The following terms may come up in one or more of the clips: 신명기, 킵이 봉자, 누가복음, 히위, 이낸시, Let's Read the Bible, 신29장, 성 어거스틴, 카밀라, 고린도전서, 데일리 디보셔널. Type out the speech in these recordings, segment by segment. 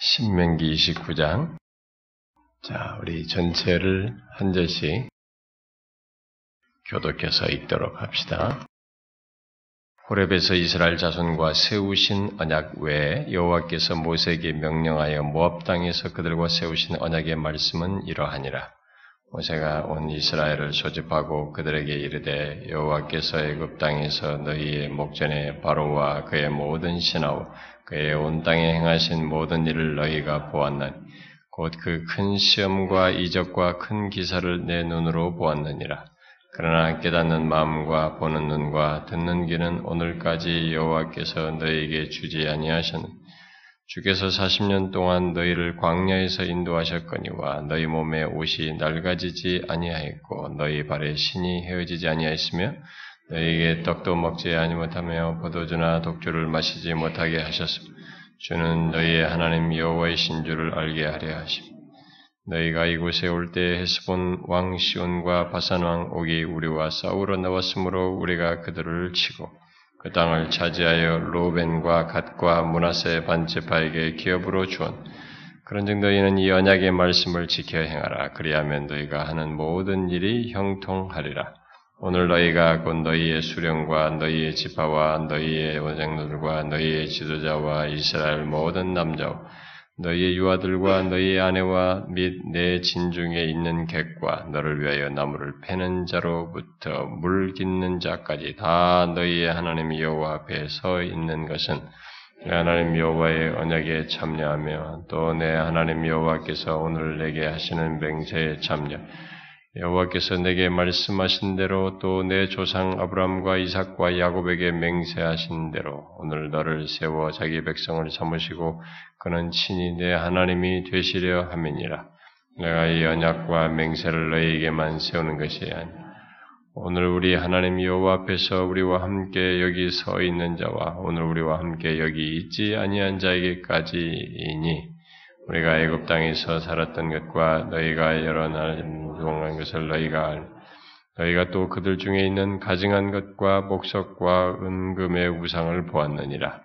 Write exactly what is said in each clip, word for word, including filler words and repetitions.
신명기 이십구 장. 자, 우리 전체를 한 절씩 교독해서 읽도록 합시다. 호렙에서 이스라엘 자손과 세우신 언약 외에 여호와께서 모세에게 명령하여 모압 땅에서 그들과 세우신 언약의 말씀은 이러하니라. 모세가 온 이스라엘을 소집하고 그들에게 이르되 여호와께서 애굽 땅에서 너희의 목전에 바로와 그의 모든 신하와 그의 온 땅에 행하신 모든 일을 너희가 보았나니 곧 그 큰 시험과 이적과 큰 기사를 내 눈으로 보았느니라. 그러나 깨닫는 마음과 보는 눈과 듣는 귀는 오늘까지 여호와께서 너희에게 주지 아니하셨느니라. 주께서 사십 년 동안 너희를 광야에서 인도하셨거니와 너희 몸에 옷이 낡아지지 아니하였고 너희 발에 신이 헤어지지 아니하였으며 너희에게 떡도 먹지 아니하며 포도주나 독주를 마시지 못하게 하셨으며 주는 너희의 하나님 여호와이신 줄을 알게 하려 하십니다. 너희가 이곳에 올 때 헤스본 왕 시온과 바산 왕 옥이 우리와 싸우러 나왔으므로 우리가 그들을 치고 그 땅을 차지하여 로벤과 갓과 므낫세 반지파에게 기업으로 주온. 그런즉 너희는 이 언약의 말씀을 지켜 행하라. 그리하면 너희가 하는 모든 일이 형통하리라. 오늘 너희가 곧 너희의 수령과 너희의 지파와 너희의 원장들과 너희의 지도자와 이스라엘 모든 남자와 너희의 유아들과 너희의 아내와 및 내 진중에 있는 객과 너를 위하여 나무를 패는 자로부터 물 깃는 자까지 다 너희의 하나님 여호와 앞에 서 있는 것은 내 하나님 여호와의 언약에 참여하며 또 내 하나님 여호와께서 오늘 내게 하시는 맹세에 참여 여호와께서 내게 말씀하신 대로 또 내 조상 아브람과 이삭과 야곱에게 맹세하신 대로 오늘 너를 세워 자기 백성을 삼으시고 그는 친히 내 하나님이 되시려 함이니라. 내가 이 언약과 맹세를 너희에게만 세우는 것이 아니라 오늘 우리 하나님 여호와 앞에서 우리와 함께 여기 서 있는 자와 오늘 우리와 함께 여기 있지 아니한 자에게까지이니 우리가 애굽 땅에서 살았던 것과 너희가 여러 날 동안 것을 너희가 알 너희가 또 그들 중에 있는 가증한 것과 목석과 은금의 우상을 보았느니라.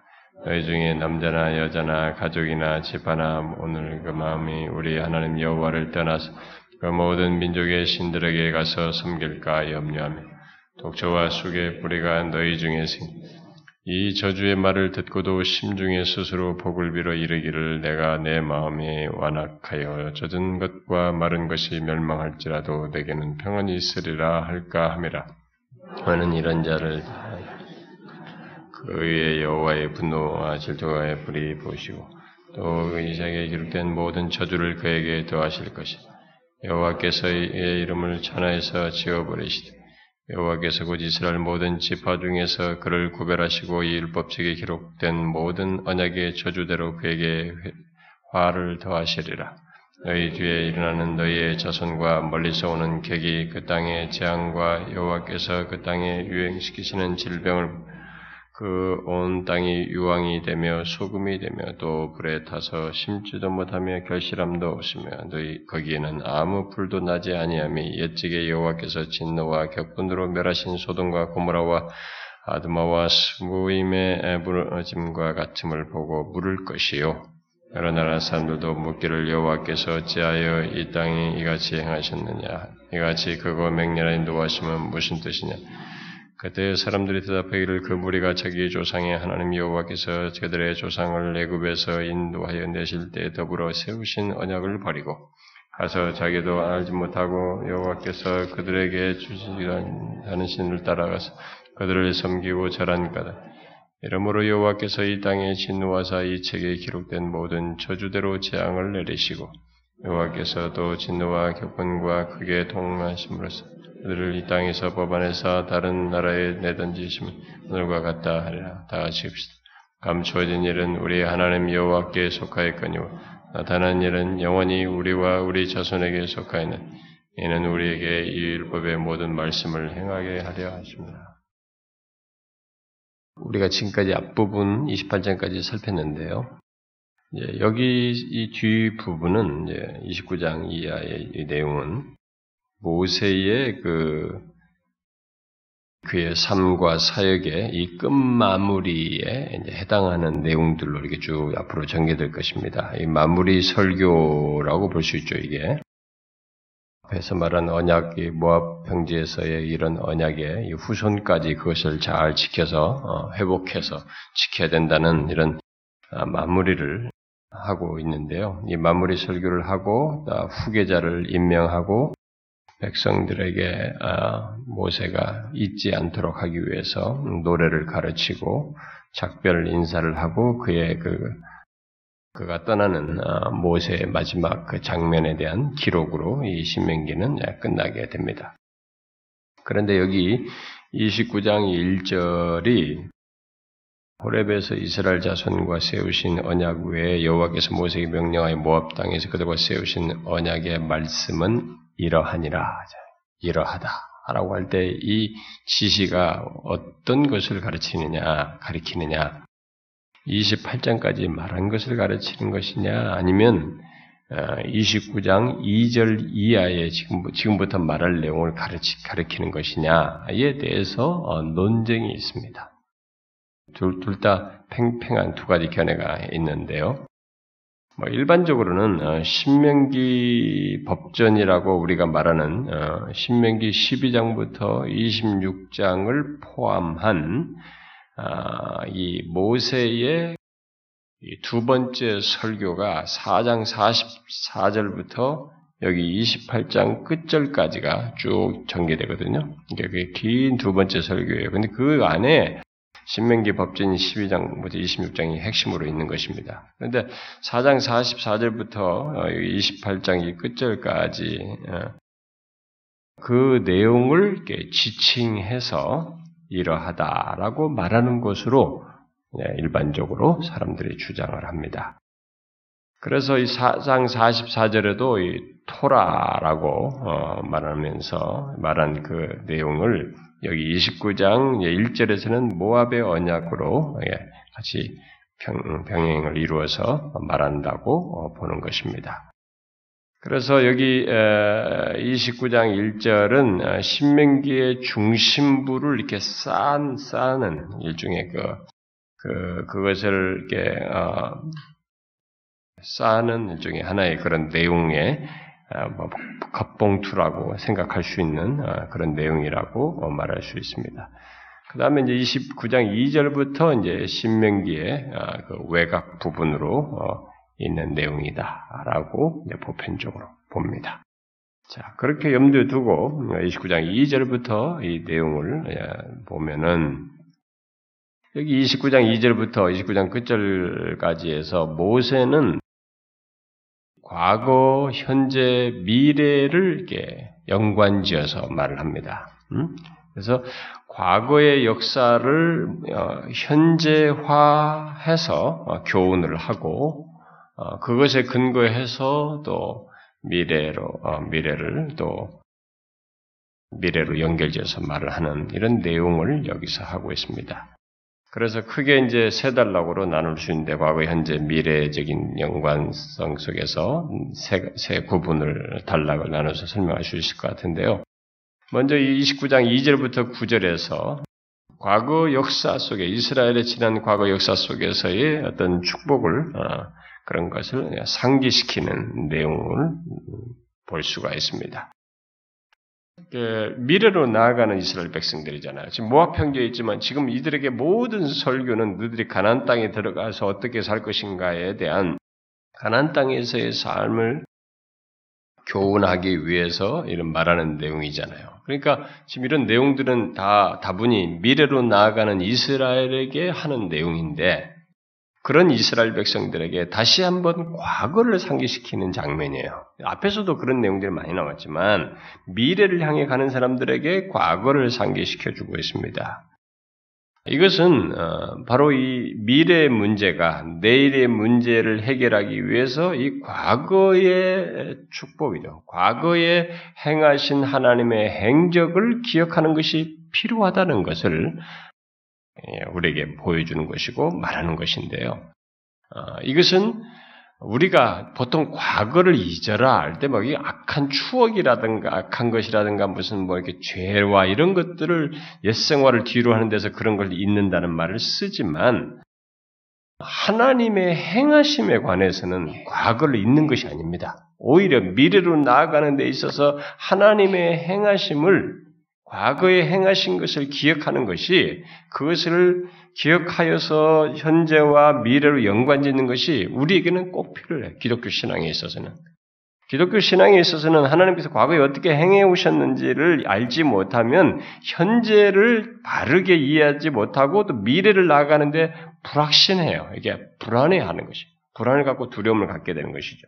너희 중에 남자나 여자나 가족이나 집하나 오늘 그 마음이 우리 하나님 여호와를 떠나서 그 모든 민족의 신들에게 가서 섬길까 염려하며 독초와 쑥의 뿌리가 너희 중에 생기라. 이 저주의 말을 듣고도 심중에 스스로 복을 빌어 이르기를 내가 내 마음이 완악하여 젖은 것과 마른 것이 멸망할지라도 내게는 평안이 있으리라 할까 함이라. 나는 이런 자를 그의 여호와의 분노와 질투의 불이 보시고 또 이삭에 기록된 모든 저주를 그에게 더하실 것이다. 여호와께서 이의 이름을 천하에서 지워버리시되 여호와께서 곧 이스라엘 모든 지파 중에서 그를 구별하시고 이 율법책에 기록된 모든 언약의 저주대로 그에게 화를 더하시리라. 너희 뒤에 일어나는 너희의 자손과 멀리서 오는 객이 그 땅의 재앙과 여호와께서 그 땅에 유행시키시는 질병을 그 온 땅이 유황이 되며 소금이 되며 또 불에 타서 심지도 못하며 결실함도 없으며 너희 거기에는 아무 풀도 나지 아니하며 옛적에 여호와께서 진노와 격분으로 멸하신 소돔과 고모라와 아드마와 스보임의 애부러짐과 같음을 보고 물을 것이요 여러 나라 사람들도 묻기를 여호와께서 어찌하여 이 땅에 이같이 행하셨느냐 이같이 그거 맹렬한 인도하심은 무슨 뜻이냐. 그때 사람들이 대답하기를 그 무리가 자기 조상의 하나님 여호와께서 그들의 조상을 애굽에서 인도하여 내실 때 더불어 세우신 언약을 버리고 가서 자기도 알지 못하고 여호와께서 그들에게 주시라는 신을 따라가서 그들을 섬기고 절한 까닭 이러므로 여호와께서 이 땅에 진노하사 이 책에 기록된 모든 저주대로 재앙을 내리시고 여호와께서 또 진노와 격분과 크게 통하심으로써 그들을 이 땅에서 법안에서 다른 나라에 내던지심은 오늘과 같다 하리라. 다 같이 합시다. 감추어진 일은 우리 하나님 여호와께 속하였거니와 나타난 일은 영원히 우리와 우리 자손에게 속하였는 이는 우리에게 이 율법의 모든 말씀을 행하게 하려 하십니다. 우리가 지금까지 앞부분 이십팔 장까지 살폈는데요. 예, 여기 이 뒷부분은 이제 이십구 장 이하의 이 내용은 모세의 그 그의 삶과 사역의 이 끝마무리에 이제 해당하는 내용들로 이렇게 쭉 앞으로 전개될 것입니다. 이 마무리 설교라고 볼 수 있죠, 이게. 앞에서 말한 언약, 이 모압 평지에서의 이런 언약의 이 후손까지 그것을 잘 지켜서, 어, 회복해서 지켜야 된다는 이런 아, 마무리를 하고 있는데요. 이 마무리 설교를 하고, 후계자를 임명하고, 백성들에게 모세가 잊지 않도록 하기 위해서 노래를 가르치고 작별 인사를 하고 그의 그 그가 떠나는 모세의 마지막 그 장면에 대한 기록으로 이 신명기는 끝나게 됩니다. 그런데 여기 이십구 장 일 절이 호렙에서 이스라엘 자손과 세우신 언약 외에 여호와께서 모세에게 명령하여 모압 땅에서 그들과 세우신 언약의 말씀은 이러하니라, 이러하다 라고 할 때 이 지시가 어떤 것을 가르치느냐, 가리키느냐, 이십팔 장까지 말한 것을 가르치는 것이냐, 아니면 이십구 장 이 절 이하에 지금, 지금부터 말할 내용을 가르치, 가르치는 것이냐에 대해서 논쟁이 있습니다. 둘, 둘 다 팽팽한 두 가지 견해가 있는데요. 뭐 일반적으로는 신명기 법전이라고 우리가 말하는 신명기 십이 장부터 이십육 장을 포함한 이 모세의 두 번째 설교가 사 장 사십사 절부터 여기 이십팔 장 끝절까지가 쭉 전개되거든요. 그게 긴 두 번째 설교예요. 근데 그 안에 신명기 법전 십이 장부터 이십육 장이 핵심으로 있는 것입니다. 그런데 사 장 사십사 절부터 이십팔 장이 끝절까지 그 내용을 이렇게 지칭해서 이러하다라고 말하는 것으로 일반적으로 사람들이 주장을 합니다. 그래서 이 사 장 사십사 절에도 이 토라라고 말하면서 말한 그 내용을 여기 이십구 장 일 절에서는 모압의 언약으로 같이 병행을 이루어서 말한다고 보는 것입니다. 그래서 여기 이십구 장 일 절은 신명기의 중심부를 이렇게 쌓은, 쌓는 일종의 그, 그, 그것을 이렇게 쌓는 일종의 하나의 그런 내용의 뭐 겉봉투라고 생각할 수 있는 그런 내용이라고 말할 수 있습니다. 그 다음에 이제 이십구 장 이 절부터 이제 신명기의 그 외곽 부분으로 있는 내용이다라고 이제 보편적으로 봅니다. 자, 그렇게 염두에 두고 이십구 장 이 절부터 이 내용을 보면은 여기 이십구 장 이 절부터 이십구 장 끝절까지 해서 모세는 과거, 현재, 미래를 이렇게 연관지어서 말을 합니다. 음? 그래서 과거의 역사를 현재화해서 교훈을 하고 그것에 근거해서 또 미래로 미래를 또 미래로 연결지어서 말을 하는 이런 내용을 여기서 하고 있습니다. 그래서 크게 이제 세 단락으로 나눌 수 있는데, 과거, 현재, 미래적인 연관성 속에서 세, 세 구분을, 단락을 나눠서 설명할 수 있을 것 같은데요. 먼저 이 이십구 장 이 절부터 구 절에서 과거 역사 속에, 이스라엘의 지난 과거 역사 속에서의 어떤 축복을, 어, 그런 것을 상기시키는 내용을 볼 수가 있습니다. 미래로 나아가는 이스라엘 백성들이잖아요. 지금 모압 평지에 있지만 지금 이들에게 모든 설교는 너희들이 가나안 땅에 들어가서 어떻게 살 것인가에 대한 가나안 땅에서의 삶을 교훈하기 위해서 이런 말하는 내용이잖아요. 그러니까 지금 이런 내용들은 다 다분히 미래로 나아가는 이스라엘에게 하는 내용인데, 그런 이스라엘 백성들에게 다시 한번 과거를 상기시키는 장면이에요. 앞에서도 그런 내용들이 많이 나왔지만 미래를 향해 가는 사람들에게 과거를 상기시켜주고 있습니다. 이것은 바로 이 미래의 문제가 내일의 문제를 해결하기 위해서 이 과거의 축복이죠. 과거에 행하신 하나님의 행적을 기억하는 것이 필요하다는 것을 우리에게 보여주는 것이고 말하는 것인데요. 이것은 우리가 보통 과거를 잊어라 할 때 막 이 악한 추억이라든가 악한 것이라든가 무슨 뭐 이렇게 죄와 이런 것들을 옛 생활을 뒤로 하는 데서 그런 걸 잊는다는 말을 쓰지만 하나님의 행하심에 관해서는 과거를 잊는 것이 아닙니다. 오히려 미래로 나아가는 데 있어서 하나님의 행하심을 과거에 행하신 것을 기억하는 것이 그것을 기억하여서 현재와 미래로 연관짓는 것이 우리에게는 꼭 필요해요. 기독교 신앙에 있어서는. 기독교 신앙에 있어서는 하나님께서 과거에 어떻게 행해 오셨는지를 알지 못하면 현재를 바르게 이해하지 못하고 또 미래를 나아가는데 불확신해요. 이게 불안해하는 것이에요. 불안을 갖고 두려움을 갖게 되는 것이죠.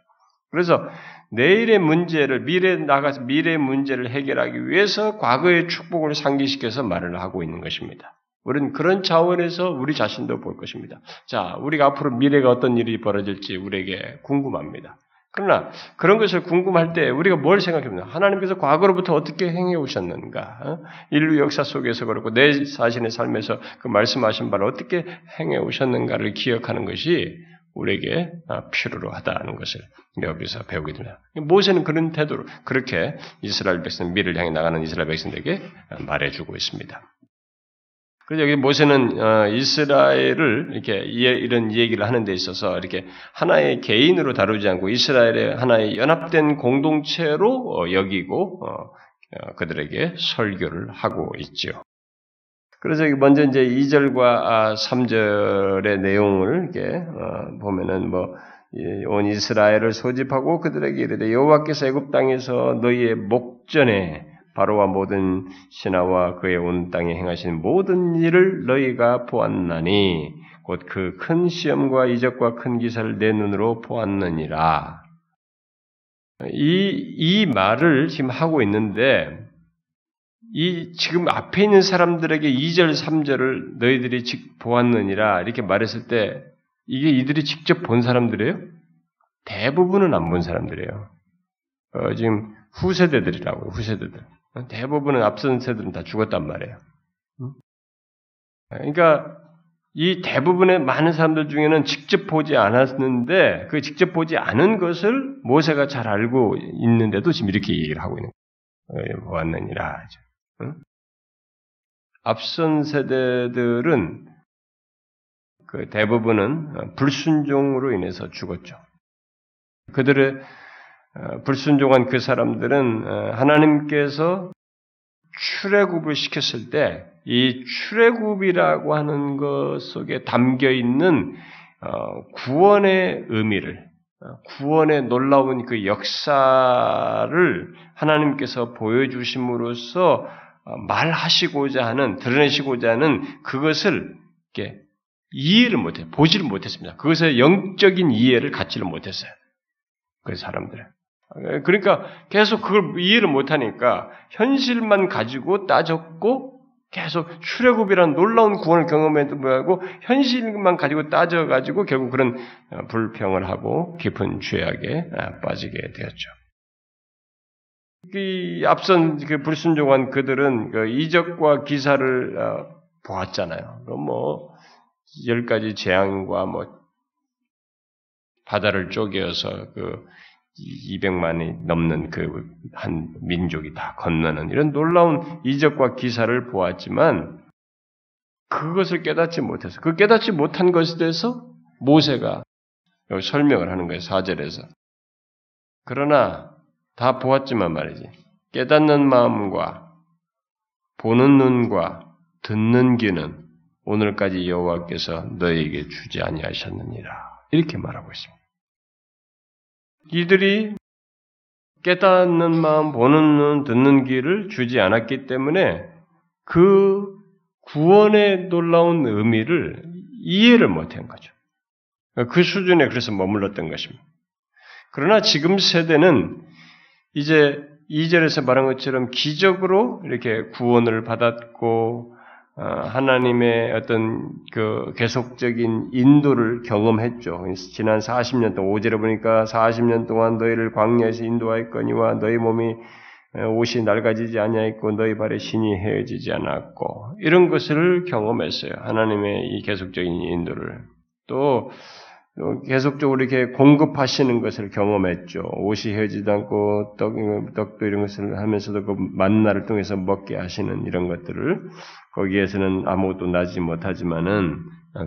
그래서 내일의 문제를 미래에 나가서 미래의 문제를 해결하기 위해서 과거의 축복을 상기시켜서 말을 하고 있는 것입니다. 우리는 그런 차원에서 우리 자신도 볼 것입니다. 자, 우리가 앞으로 미래가 어떤 일이 벌어질지 우리에게 궁금합니다. 그러나 그런 것을 궁금할 때 우리가 뭘 생각해보냐? 하나님께서 과거로부터 어떻게 행해 오셨는가? 인류 역사 속에서 그렇고 내 자신의 삶에서 그 말씀하신 바를 어떻게 행해 오셨는가를 기억하는 것이 우리에게 필요로 하다는 것을 여기서 배우게 됩니다. 모세는 그런 태도로 그렇게 이스라엘 백성, 미래를 향해 나가는 이스라엘 백성들에게 말해주고 있습니다. 그래서 여기 모세는 이스라엘을 이렇게 이런 얘기를 하는 데 있어서 이렇게 하나의 개인으로 다루지 않고 이스라엘의 하나의 연합된 공동체로 여기고 그들에게 설교를 하고 있죠. 그래서 먼저 이제 이 절과 삼 절의 내용을 이렇게 보면은 뭐 온 이스라엘을 소집하고 그들에게 이르되 여호와께서 애굽 땅에서 너희의 목전에 바로와 모든 신하와 그의 온 땅에 행하신 모든 일을 너희가 보았나니 곧 그 큰 시험과 이적과 큰 기사를 내 눈으로 보았느니라. 이 이 말을 지금 하고 있는데 이 지금 앞에 있는 사람들에게 이 절, 삼 절을 너희들이 직 보았느니라 이렇게 말했을 때 이게 이들이 직접 본 사람들이에요? 대부분은 안 본 사람들이에요. 어, 지금 후세대들이라고요. 후세대들. 대부분은 앞선 세대들은 다 죽었단 말이에요. 그러니까 이 대부분의 많은 사람들 중에는 직접 보지 않았는데 그 직접 보지 않은 것을 모세가 잘 알고 있는데도 지금 이렇게 얘기를 하고 있는 거예요. 보았느니라. 응? 앞선 세대들은 그 대부분은 불순종으로 인해서 죽었죠. 그들의 불순종한 그 사람들은 하나님께서 출애굽을 시켰을 때 이 출애굽이라고 하는 것 속에 담겨 있는 구원의 의미를 구원의 놀라운 그 역사를 하나님께서 보여주심으로써 말하시고자 하는, 드러내시고자 하는 그것을 이렇게 이해를 못해요. 보지를 못했습니다. 그것의 영적인 이해를 갖지를 못했어요. 그 사람들은. 그러니까 계속 그걸 이해를 못하니까 현실만 가지고 따졌고 계속 출애굽이란 놀라운 구원을 경험해도 뭐하고 현실만 가지고 따져가지고 결국 그런 불평을 하고 깊은 죄악에 빠지게 되었죠. 이 앞선 그 불순종한 그들은 그 이적과 기사를 어, 보았잖아요. 그럼 뭐 열 가지 재앙과 뭐 바다를 쪼개어서 그 이백만이 넘는 그 한 민족이 다 건너는 이런 놀라운 이적과 기사를 보았지만 그것을 깨닫지 못해서 그 깨닫지 못한 것에 대해서 모세가 여기 설명을 하는 거예요. 사 절에서. 그러나 다 보았지만 말이지. 깨닫는 마음과 보는 눈과 듣는 귀는 오늘까지 여호와께서 너에게 주지 아니하셨느니라. 이렇게 말하고 있습니다. 이들이 깨닫는 마음, 보는 눈, 듣는 귀를 주지 않았기 때문에 그 구원의 놀라운 의미를 이해를 못한 거죠. 그 수준에 그래서 머물렀던 것입니다. 그러나 지금 세대는 이제 이 절에서 말한 것처럼 기적으로 이렇게 구원을 받았고 하나님의 어떤 그 계속적인 인도를 경험했죠. 지난 사십 년 동안 오 절에 보니까 사십 년 동안 너희를 광야에서 인도하였거니와 너희 몸이 옷이 낡아지지 아니하였고 너희 발에 신이 헤어지지 않았고 이런 것을 경험했어요. 하나님의 이 계속적인 인도를 또 계속적으로 이렇게 공급하시는 것을 경험했죠. 옷이 헤어지지 않고 떡, 떡도 이런 것을 하면서도 그 만나를 통해서 먹게 하시는 이런 것들을 거기에서는 아무것도 나지 못하지만은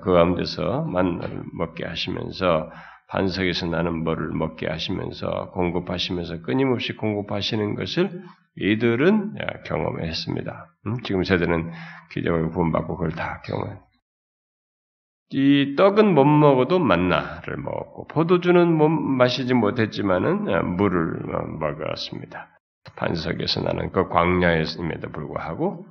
그 가운데서 만나를 먹게 하시면서 반석에서 나는 뭐를 먹게 하시면서 공급하시면서 끊임없이 공급하시는 것을 이들은 경험했습니다. 지금 세대는 기적을 구원받고 그걸 다 경험했습니다. 이 떡은 못 먹어도 만나를 먹었고 포도주는 못 마시지 못했지만은 물을 먹었습니다. 반석에서 나는 그 광야였음에도 불구하고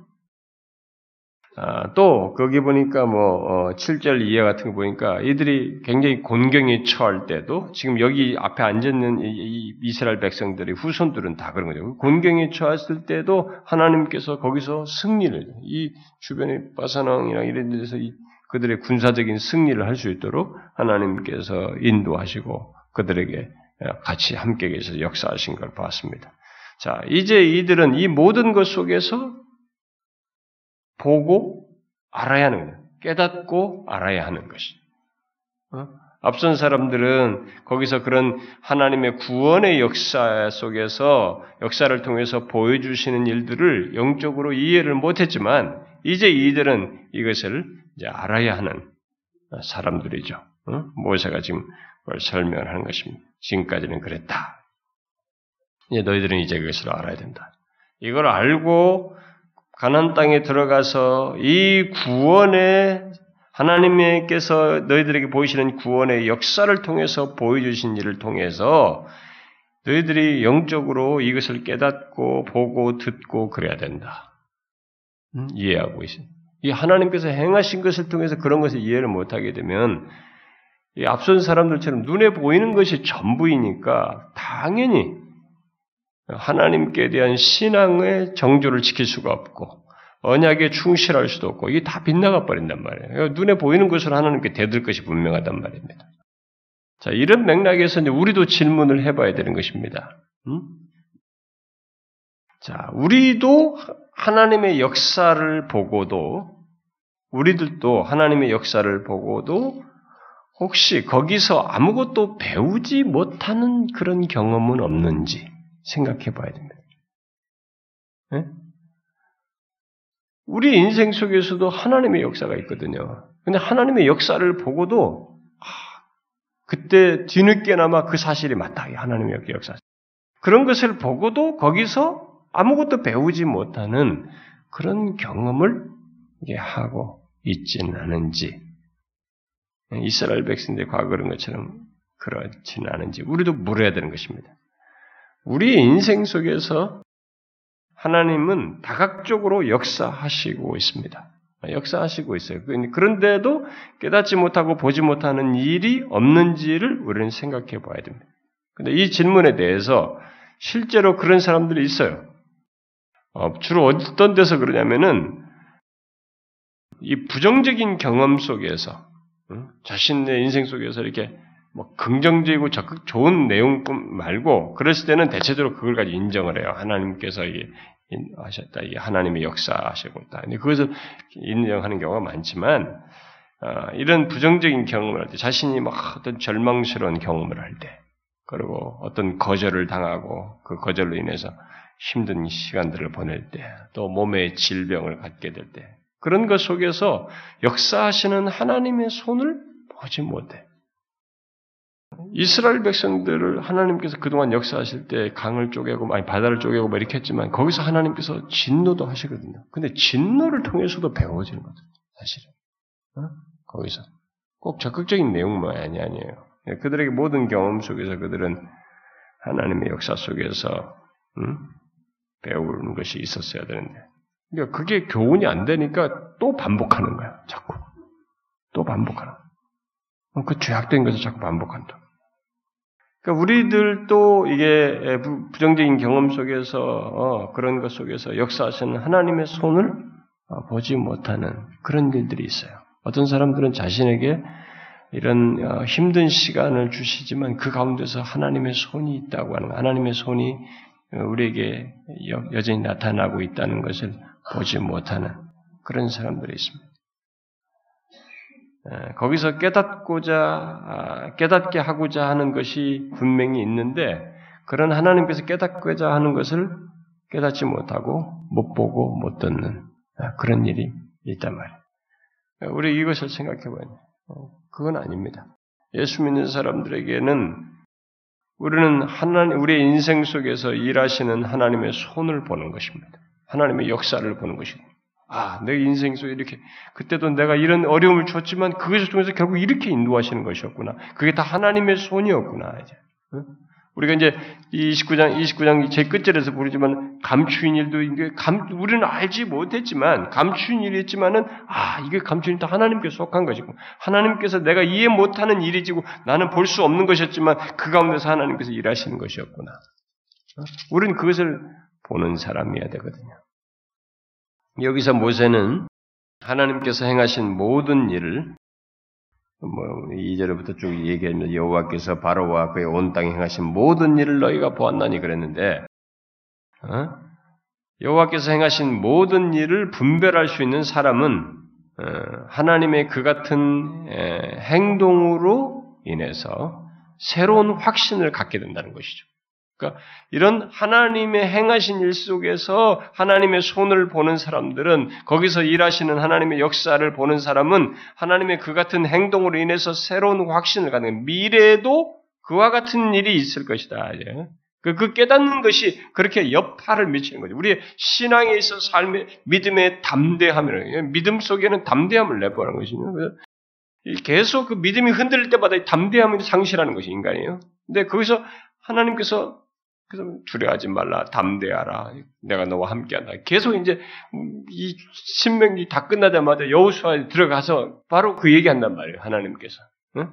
아, 또 거기 보니까 뭐 어, 칠 절 이하 같은 거 보니까 이들이 굉장히 곤경에 처할 때도 지금 여기 앞에 앉아있는 이, 이 이스라엘 백성들의 후손들은 다 그런 거죠. 곤경에 처했을 때도 하나님께서 거기서 승리를 이 주변의 바사낭이나 이런 데서 이 그들의 군사적인 승리를 할 수 있도록 하나님께서 인도하시고 그들에게 같이 함께 계셔서 역사하신 걸 봤습니다. 자, 이제 이들은 이 모든 것 속에서 보고 알아야 하는 거예요. 깨닫고 알아야 하는 것이. 어? 앞선 사람들은 거기서 그런 하나님의 구원의 역사 속에서 역사를 통해서 보여주시는 일들을 영적으로 이해를 못했지만 이제 이들은 이것을 이제 알아야 하는 사람들이죠. 어? 모세가 지금 그걸 설명하는 것입니다. 지금까지는 그랬다. 이제 너희들은 이제 그것을 알아야 된다. 이걸 알고 가나안 땅에 들어가서 이 구원의 하나님께서 너희들에게 보이시는 구원의 역사를 통해서 보여주신 일을 통해서 너희들이 영적으로 이것을 깨닫고 보고 듣고 그래야 된다. 음? 이해하고 있어요. 이 하나님께서 행하신 것을 통해서 그런 것을 이해를 못하게 되면 이 앞선 사람들처럼 눈에 보이는 것이 전부이니까 당연히 하나님께 대한 신앙의 정조를 지킬 수가 없고 언약에 충실할 수도 없고 이게 다 빗나가 버린단 말이에요. 눈에 보이는 것으로 하나님께 대들 것이 분명하단 말입니다. 자, 이런 맥락에서 이제 우리도 질문을 해봐야 되는 것입니다. 음? 자, 우리도 하나님의 역사를 보고도, 우리들도 하나님의 역사를 보고도, 혹시 거기서 아무것도 배우지 못하는 그런 경험은 없는지 생각해 봐야 됩니다. 네? 우리 인생 속에서도 하나님의 역사가 있거든요. 근데 하나님의 역사를 보고도, 아, 그때 뒤늦게나마 그 사실이 맞다. 하나님의 역사. 그런 것을 보고도 거기서 아무것도 배우지 못하는 그런 경험을 하고 있지는 않은지, 이스라엘 백성들의 과거 그런 것처럼 그렇지는 않은지 우리도 물어야 되는 것입니다. 우리의 인생 속에서 하나님은 다각적으로 역사하시고 있습니다. 역사하시고 있어요. 그런데도 깨닫지 못하고 보지 못하는 일이 없는지를 우리는 생각해 봐야 됩니다. 근데 이 질문에 대해서 실제로 그런 사람들이 있어요. 어, 주로 어떤 데서 그러냐면은, 이 부정적인 경험 속에서, 응? 자신의 인생 속에서 이렇게, 뭐, 긍정적이고 적극 좋은 내용 말고, 그랬을 때는 대체적으로 그걸 가지고 인정을 해요. 하나님께서 이게, 하셨다. 이게 하나님의 역사하시고 있다. 근데 그것을 인정하는 경우가 많지만, 어, 이런 부정적인 경험을 할 때, 자신이 막 어떤 절망스러운 경험을 할 때, 그리고 어떤 거절을 당하고, 그 거절로 인해서, 힘든 시간들을 보낼 때, 또 몸에 질병을 갖게 될 때, 그런 것 속에서 역사하시는 하나님의 손을 보지 못해. 이스라엘 백성들을 하나님께서 그동안 역사하실 때 강을 쪼개고, 아니, 바다를 쪼개고 막 이렇게 했지만, 거기서 하나님께서 진노도 하시거든요. 근데 진노를 통해서도 배워지는 거죠, 사실은. 어? 거기서. 꼭 적극적인 내용만이 아니에요. 그들에게 모든 경험 속에서 그들은 하나님의 역사 속에서, 음? 배우는 것이 있었어야 되는데. 그러니까 그게 교훈이 안 되니까 또 반복하는 거야. 자꾸. 또 반복하는 거야. 그 죄악된 것을 자꾸 반복한다. 그러니까 우리들도 이게 부정적인 경험 속에서 어, 그런 것 속에서 역사하시는 하나님의 손을 어, 보지 못하는 그런 일들이 있어요. 어떤 사람들은 자신에게 이런 어, 힘든 시간을 주시지만 그 가운데서 하나님의 손이 있다고 하는 거야. 하나님의 손이 우리에게 여전히 나타나고 있다는 것을 보지 못하는 그런 사람들이 있습니다. 거기서 깨닫고자, 깨닫게 하고자 하는 것이 분명히 있는데, 그런 하나님께서 깨닫고자 하는 것을 깨닫지 못하고, 못 보고, 못 듣는 그런 일이 있단 말이에요. 우리 이것을 생각해봐요. 그건 아닙니다. 예수 믿는 사람들에게는 우리는 하나님, 우리의 인생 속에서 일하시는 하나님의 손을 보는 것입니다. 하나님의 역사를 보는 것이고, 아, 내 인생 속에 이렇게, 그때도 내가 이런 어려움을 줬지만 그것 중에서 결국 이렇게 인도하시는 것이었구나. 그게 다 하나님의 손이었구나. 이제. 우리가 이제 이 이십구 장, 이십구 장 제 끝절에서 부르지만 감추인 일도, 이게 감, 우리는 알지 못했지만, 감추인 일이었지만은, 아, 이게 감추인 일도 하나님께 속한 것이고, 하나님께서 내가 이해 못하는 일이지고, 나는 볼 수 없는 것이었지만, 그 가운데서 하나님께서 일하시는 것이었구나. 우리는 그것을 보는 사람이어야 되거든요. 여기서 모세는 하나님께서 행하신 모든 일을 뭐 이 절부터 쭉 얘기하면 여호와께서 바로와 그의 온 땅에 행하신 모든 일을 너희가 보았나니 그랬는데, 어? 여호와께서 행하신 모든 일을 분별할 수 있는 사람은 어, 하나님의 그 같은 에, 행동으로 인해서 새로운 확신을 갖게 된다는 것이죠. 그러니까 이런 하나님의 행하신 일 속에서 하나님의 손을 보는 사람들은, 거기서 일하시는 하나님의 역사를 보는 사람은 하나님의 그 같은 행동으로 인해서 새로운 확신을 갖는, 미래에도 그와 같은 일이 있을 것이다. 그, 그 깨닫는 것이 그렇게 여파를 미치는 거죠. 우리의 신앙에 있어서 삶의 믿음의 담대함이라는 거, 믿음 속에는 담대함을 내보라는 것이죠. 계속 그 믿음이 흔들릴 때마다 담대함을 상실하는 것이 인간이에요. 근데 거기서 하나님께서 그래서 두려워하지 말라, 담대하라, 내가 너와 함께한다. 계속 이제 이 신명기 다 끝나자마자 여호수아에 들어가서 바로 그 얘기한단 말이에요. 하나님께서. 응?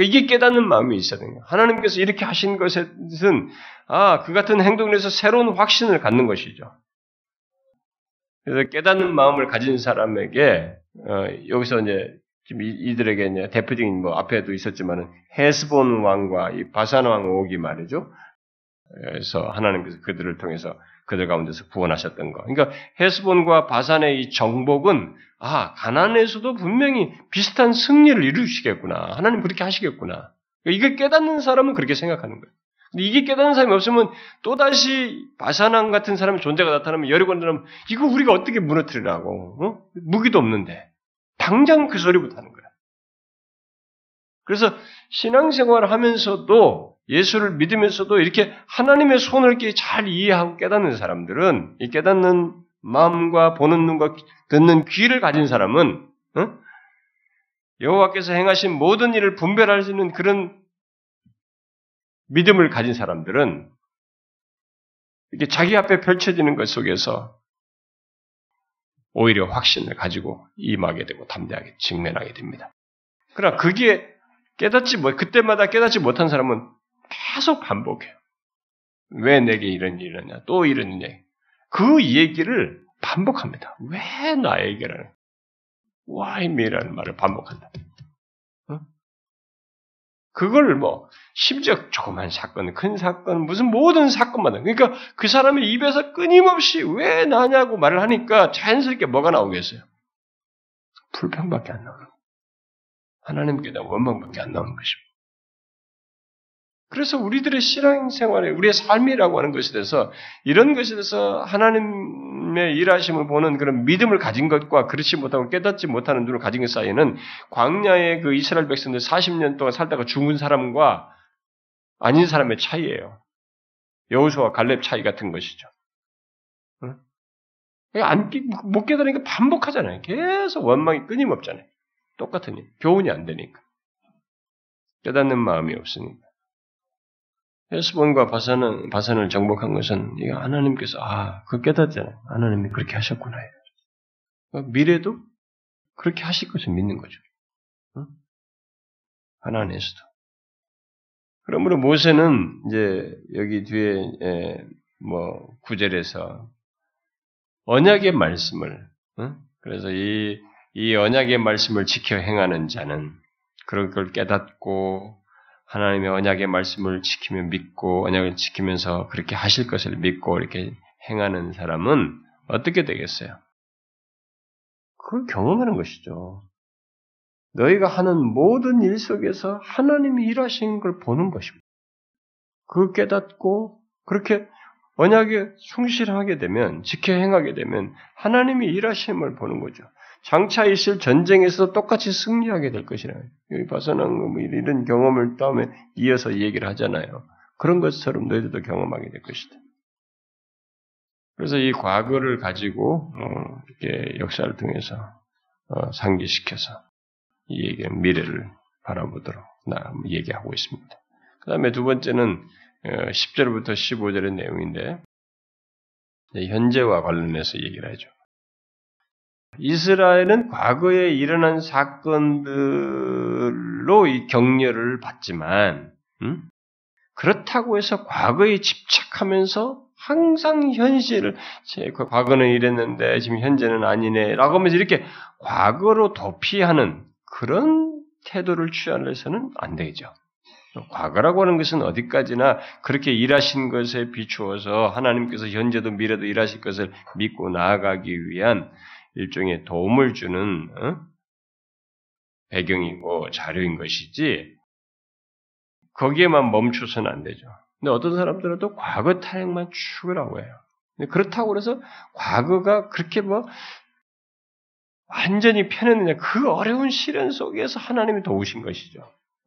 이게 깨닫는 마음이 있어야 돼요. 하나님께서 이렇게 하신 것은, 아, 그 같은 행동에서 새로운 확신을 갖는 것이죠. 그래서 깨닫는 마음을 가진 사람에게 어, 여기서 이제. 지금 이들에게 이제 대표적인, 뭐, 앞에도 있었지만은, 헤스본 왕과 이 바산 왕 오기 말이죠. 그래서 하나님께서 그들을 통해서 그들 가운데서 구원하셨던 거. 그러니까 헤스본과 바산의 이 정복은, 아, 가나안에서도 분명히 비슷한 승리를 이루시겠구나. 하나님 그렇게 하시겠구나. 그러니까 이걸 깨닫는 사람은 그렇게 생각하는 거예요. 근데 이게 깨닫는 사람이 없으면 또다시 바산 왕 같은 사람의 존재가 나타나면, 여리고는 사람은 이거 우리가 어떻게 무너뜨리라고, 어? 무기도 없는데. 당장 그 소리부터 하는 거야. 그래서 신앙생활을 하면서도, 예수를 믿으면서도 이렇게 하나님의 손을 이렇게 잘 이해하고 깨닫는 사람들은, 이 깨닫는 마음과 보는 눈과 듣는 귀를 가진 사람은, 어? 여호와께서 행하신 모든 일을 분별할 수 있는 그런 믿음을 가진 사람들은, 이렇게 자기 앞에 펼쳐지는 것 속에서 오히려 확신을 가지고 임하게 되고 담대하게 직면하게 됩니다. 그러나 그게 깨닫지 못, 그때마다 깨닫지 못한 사람은 계속 반복해요. 왜 내게 이런 일이 일어나냐, 또 이런 얘기. 그 얘기를 반복합니다. 왜 나에게라는, why me라는 말을 반복한다. 어? 그걸 뭐, 심지어 조그만 사건, 큰 사건, 무슨 모든 사건마다. 그러니까 그 사람의 입에서 끊임없이 왜 나냐고 말을 하니까 자연스럽게 뭐가 나오겠어요? 불평밖에 안 나오는 거예요. 하나님께 대한 원망밖에 안 나오는 것입니다. 그래서 우리들의 신앙생활에, 우리의 삶이라고 하는 것에 대해서, 이런 것에 대해서 하나님의 일하심을 보는 그런 믿음을 가진 것과 그렇지 못하고 깨닫지 못하는 눈을 가진 것 사이에는, 광야의 그 이스라엘 백성들 사십 년 동안 살다가 죽은 사람과 아닌 사람의 차이예요. 여호수아와 갈렙 차이 같은 것이죠. 안, 못 깨달으니까 반복하잖아요. 계속 원망이 끊임없잖아요. 똑같은 일, 교훈이 안 되니까. 깨닫는 마음이 없으니까. 헤스본과 바산은, 바산을 정복한 것은, 이거 하나님께서, 아, 그걸 깨닫잖아요. 하나님이 그렇게 하셨구나. 그러니까 미래도 그렇게 하실 것을 믿는 거죠. 응? 하나님에서도. 그러므로 모세는, 이제, 여기 뒤에, 예, 뭐, 구절에서, 언약의 말씀을, 응? 그래서 이, 이 언약의 말씀을 지켜 행하는 자는, 그런 걸 깨닫고, 하나님의 언약의 말씀을 지키며 믿고, 언약을 지키면서 그렇게 하실 것을 믿고 이렇게 행하는 사람은 어떻게 되겠어요? 그걸 경험하는 것이죠. 너희가 하는 모든 일 속에서 하나님이 일하시는 걸 보는 것입니다. 그 깨닫고 그렇게 언약에 충실하게 되면, 지켜 행하게 되면 하나님이 일하심을 보는 거죠. 장차 있을 전쟁에서 똑같이 승리하게 될 것이라요. 여기 봐서는 이런 경험을 다음에 이어서 얘기를 하잖아요. 그런 것처럼 너희들도 경험하게 될 것이다. 그래서 이 과거를 가지고 이렇게 역사를 통해서 상기시켜서 이 얘기의 미래를 바라보도록 나 얘기하고 있습니다. 그 다음에 두 번째는 십 절부터 십오 절의 내용인데 현재와 관련해서 얘기를 하죠. 이스라엘은 과거에 일어난 사건들로 이 격려를 받지만 음? 그렇다고 해서 과거에 집착하면서 항상 현실을 제 과거는 이랬는데 지금 현재는 아니네 라고 하면서 이렇게 과거로 도피하는 그런 태도를 취하려서는 안 되죠. 과거라고 하는 것은 어디까지나 그렇게 일하신 것에 비추어서 하나님께서 현재도 미래도 일하실 것을 믿고 나아가기 위한 일종의 도움을 주는 어? 배경이고 자료인 것이지 거기에만 멈춰서는 안 되죠. 근데 어떤 사람들은 또 과거 타령만 추구라고 해요. 근데 그렇다고 그래서 과거가 그렇게 뭐 완전히 편했느냐. 그 어려운 시련 속에서 하나님이 도우신 것이죠.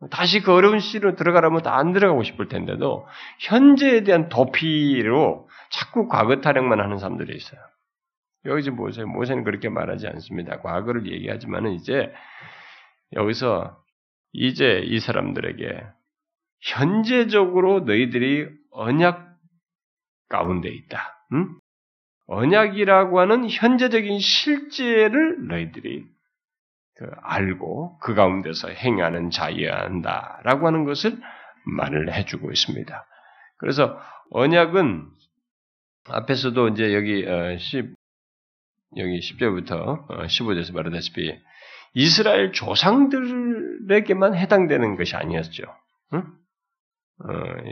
다시 그 어려운 시련으로 들어가려면 다 안 들어가고 싶을 텐데도 현재에 대한 도피로 자꾸 과거 타령만 하는 사람들이 있어요. 여기서 모세, 모세는 그렇게 말하지 않습니다. 과거를 얘기하지만은 이제 여기서 이제 이 사람들에게 현재적으로 너희들이 언약 가운데 있다. 응? 언약이라고 하는 현재적인 실제를 너희들이 그 알고 그 가운데서 행하는 자여야 한다라고 하는 것을 말을 해주고 있습니다. 그래서 언약은 앞에서도 이제 여기 십 여기 십 절부터 십오 절에서 말하다시피 이스라엘 조상들에게만 해당되는 것이 아니었죠. 응? 어,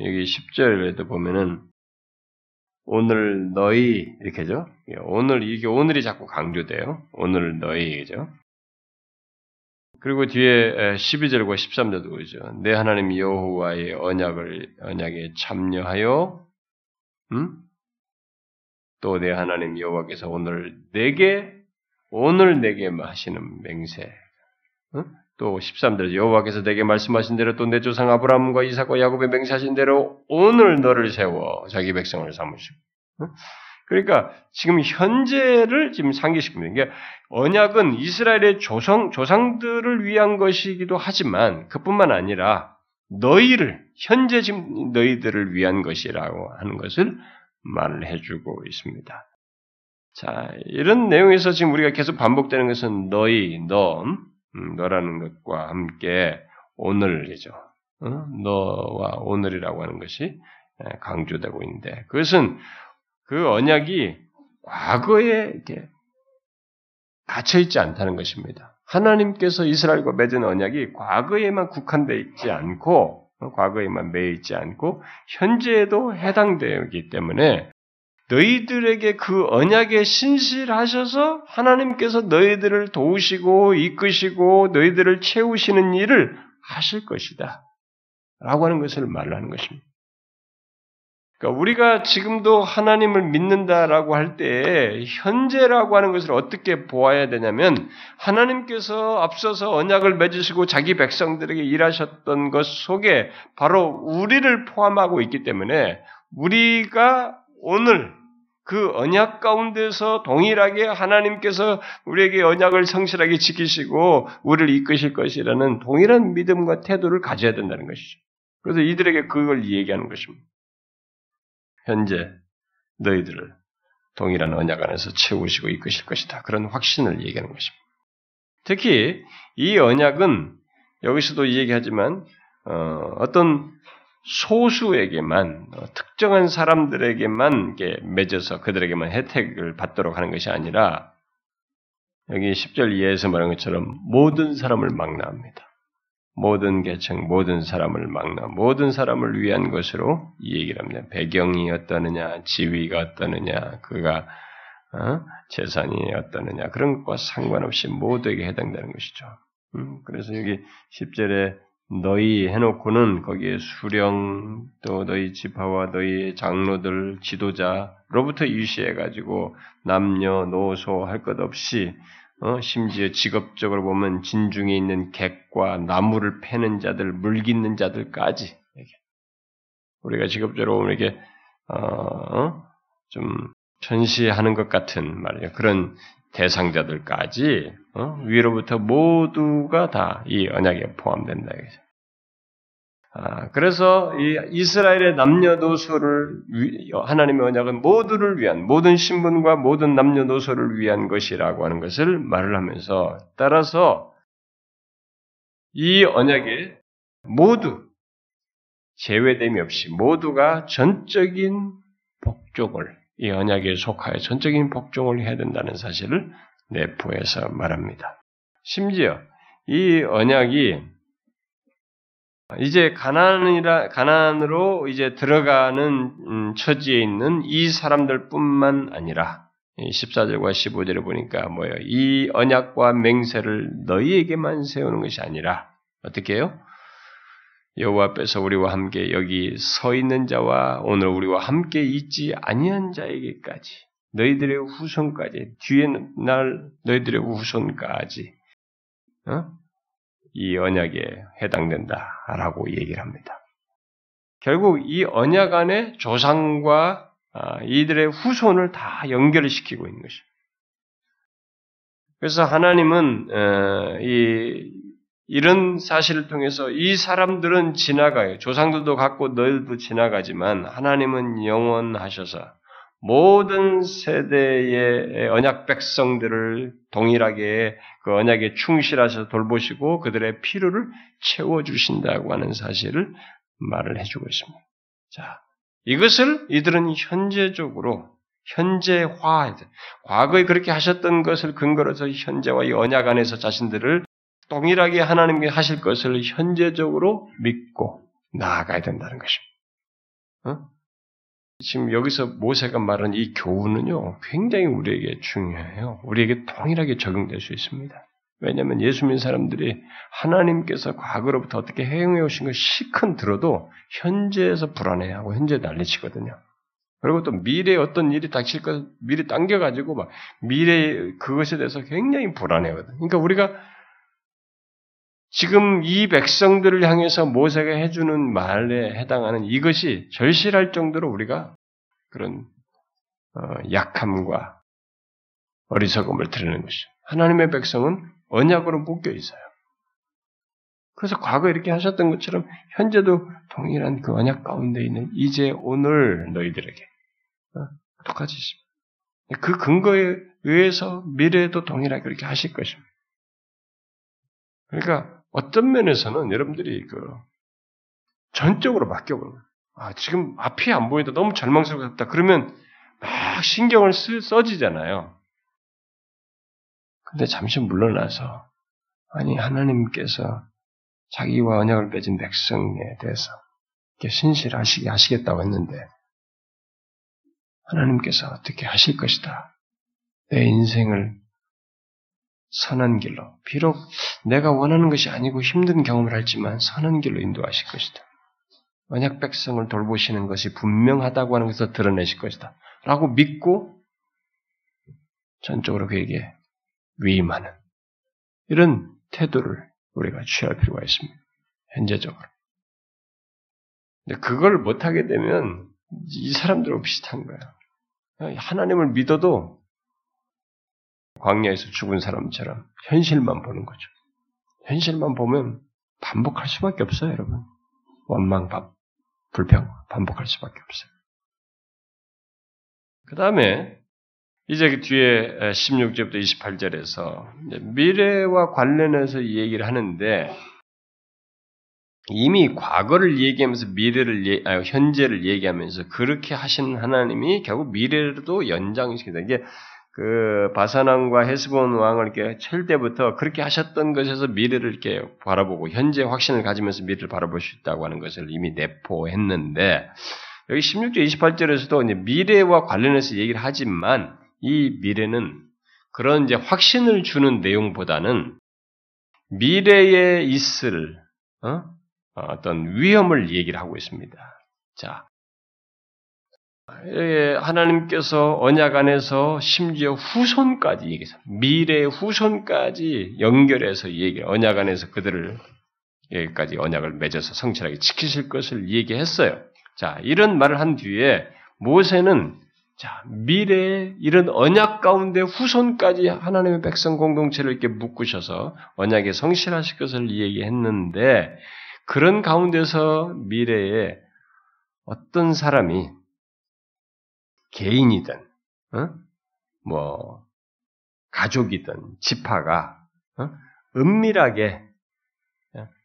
여기 십 절에도 보면은, 오늘 너희, 이렇게죠? 오늘, 이게 오늘이 자꾸 강조돼요. 오늘 너희죠. 그리고 뒤에 십이 절과 십삼 절도 보죠. 내 하나님 여호와의 언약을, 언약에 참여하여, 음? 또 내 하나님 여호와께서 오늘 내게, 오늘 내게 하시는 맹세. 응? 또 십삼 절 여호와께서 내게 말씀하신 대로 또 내 조상 아브라함과 이삭과 야곱에 맹세하신 대로 오늘 너를 세워 자기 백성을 삼으시고 그러니까 지금 현재를 지금 상기시킵니다. 그러니까 언약은 이스라엘의 조상 조상들을 위한 것이기도 하지만 그뿐만 아니라 너희를 현재 지금 너희들을 위한 것이라고 하는 것을 말을 해주고 있습니다. 자 이런 내용에서 지금 우리가 계속 반복되는 것은 너희 너 음, 너라는 것과 함께 오늘이죠. 어? 너와 오늘이라고 하는 것이 강조되고 있는데 그것은 그 언약이 과거에 이렇게 갇혀있지 않다는 것입니다. 하나님께서 이스라엘과 맺은 언약이 과거에만 국한되어 있지 않고 과거에만 매여 있지 않고 현재에도 해당되어 있기 때문에 너희들에게 그 언약에 신실하셔서 하나님께서 너희들을 도우시고 이끄시고 너희들을 채우시는 일을 하실 것이다. 라고 하는 것을 말하는 것입니다. 그러니까 우리가 지금도 하나님을 믿는다라고 할 때 현재라고 하는 것을 어떻게 보아야 되냐면 하나님께서 앞서서 언약을 맺으시고 자기 백성들에게 일하셨던 것 속에 바로 우리를 포함하고 있기 때문에 우리가 오늘 그 언약 가운데서 동일하게 하나님께서 우리에게 언약을 성실하게 지키시고 우리를 이끄실 것이라는 동일한 믿음과 태도를 가져야 된다는 것이죠. 그래서 이들에게 그걸 얘기하는 것입니다. 현재 너희들을 동일한 언약 안에서 채우시고 이끄실 것이다. 그런 확신을 얘기하는 것입니다. 특히 이 언약은 여기서도 이 얘기하지만 어, 어떤 소수에게만 특정한 사람들에게만 맺어서 그들에게만 혜택을 받도록 하는 것이 아니라 여기 십 절 이하에서 말한 것처럼 모든 사람을 망라합니다. 모든 계층, 모든 사람을 망라, 모든 사람을 위한 것으로 이 얘기를 합니다. 배경이 어떠느냐, 지위가 어떠느냐, 그가 어? 재산이 어떠느냐 그런 것과 상관없이 모두에게 해당되는 것이죠. 그래서 여기 십 절에 너희 해놓고는 거기에 수령, 또 너희 지파와 너희 장로들, 지도자로부터 유시해가지고 남녀, 노소 할 것 없이 어? 심지어 직업적으로 보면 진중에 있는 객과 나무를 패는 자들, 물깃는 자들까지 우리가 직업적으로 보면 이렇게 어? 좀 천시하는 것 같은 말이에요. 그런 대상자들까지 어? 위로부터 모두가 다 이 언약에 포함된다. 아, 그래서 이 이스라엘의 남녀노소를 위, 하나님의 언약은 모두를 위한 모든 신분과 모든 남녀노소를 위한 것이라고 하는 것을 말을 하면서 따라서 이 언약에 모두 제외됨이 없이 모두가 전적인 복종을 이 언약에 속하여 전적인 복종을 해야 된다는 사실을 내포해서 말합니다. 심지어 이 언약이 이제 가나안이라 가나안으로 이제 들어가는 처지에 있는 이 사람들뿐만 아니라 십사 절과 십오 절에 보니까 뭐예요? 이 언약과 맹세를 너희에게만 세우는 것이 아니라 어떻게 해요? 여호와 앞에서 우리와 함께 여기 서 있는 자와 오늘 우리와 함께 있지 아니한 자에게까지 너희들의 후손까지 뒤에 날 너희들의 후손까지 어? 이 언약에 해당된다라고 얘기를 합니다. 결국 이 언약 안에 조상과 이들의 후손을 다 연결시키고 있는 것입니다. 그래서 하나님은 어, 이 이런 사실을 통해서 이 사람들은 지나가요. 조상들도 갖고 너희도 지나가지만 하나님은 영원하셔서 모든 세대의 언약 백성들을 동일하게 그 언약에 충실하셔서 돌보시고 그들의 필요를 채워주신다고 하는 사실을 말을 해주고 있습니다. 자, 이것을 이들은 현재적으로 현재화, 과거에 그렇게 하셨던 것을 근거로 해서 현재와 이 언약 안에서 자신들을 동일하게 하나님께 하실 것을 현재적으로 믿고 나아가야 된다는 것입니다. 어? 지금 여기서 모세가 말한 이 교훈은요, 굉장히 우리에게 중요해요. 우리에게 동일하게 적용될 수 있습니다. 왜냐하면 예수 믿는 사람들이 하나님께서 과거로부터 어떻게 행해 오신 걸 시큰 들어도 현재에서 불안해하고 현재 난리치거든요. 그리고 또 미래에 어떤 일이 닥칠 것 미리 당겨가지고 막 미래 그것에 대해서 굉장히 불안해하거든요. 그러니까 우리가 지금 이 백성들을 향해서 모세가 해주는 말에 해당하는 이것이 절실할 정도로 우리가 그런 약함과 어리석음을 드러내는 것이죠. 하나님의 백성은 언약으로 묶여 있어요. 그래서 과거에 이렇게 하셨던 것처럼 현재도 동일한 그 언약 가운데 있는 이제 오늘 너희들에게 똑같이 있습니다. 그 근거에 의해서 미래에도 동일하게 그렇게 하실 것입니다. 그러니까 어떤 면에서는 여러분들이 그 전적으로 맡겨버려요. 아, 지금 앞이 안 보인다. 너무 절망스럽다. 그러면 막 신경을 쓰, 써지잖아요. 근데 잠시 물러나서 아니 하나님께서 자기와 언약을 맺은 백성에 대해서 이렇게 신실하시게 하시겠다고 했는데 하나님께서 어떻게 하실 것이다. 내 인생을 선한 길로, 비록 내가 원하는 것이 아니고 힘든 경험을 했지만 선한 길로 인도하실 것이다. 언약 백성을 돌보시는 것이 분명하다고 하는 것을 드러내실 것이다. 라고 믿고 전적으로 그에게 위임하는 이런 태도를 우리가 취할 필요가 있습니다. 현재적으로. 근데 그걸 못하게 되면 이 사람들하고 비슷한 거야. 하나님을 믿어도 광야에서 죽은 사람처럼 현실만 보는 거죠. 현실만 보면 반복할 수밖에 없어요, 여러분. 원망, 불평, 반복할 수밖에 없어요. 그 다음에 이제 그 뒤에 십육 절부터 이십팔 절에서 미래와 관련해서 얘기를 하는데 이미 과거를 얘기하면서 미래를 예, 아, 현재를 얘기하면서 그렇게 하신 하나님이 결국 미래로도 연장시킨다. 이게 그 바산왕과 헤스본 왕을 이렇게 칠 때부터 그렇게 하셨던 것에서 미래를 이렇게 바라보고 현재 확신을 가지면서 미래를 바라볼 수 있다고 하는 것을 이미 내포했는데 여기 십육 절 이십팔 절에서도 이제 미래와 관련해서 얘기를 하지만 이 미래는 그런 이제 확신을 주는 내용보다는 미래에 있을 어? 어떤 위험을 얘기를 하고 있습니다. 자, 하나님께서 언약 안에서 심지어 후손까지 얘기해서 미래의 후손까지 연결해서 얘기 언약 안에서 그들을 여기까지 언약을 맺어서 성실하게 지키실 것을 얘기했어요. 자, 이런 말을 한 뒤에 모세는 자, 미래에 이런 언약 가운데 후손까지 하나님의 백성 공동체를 이렇게 묶으셔서 언약에 성실하실 것을 얘기했는데 그런 가운데서 미래에 어떤 사람이 개인이든 어? 뭐 가족이든 지파가 어? 은밀하게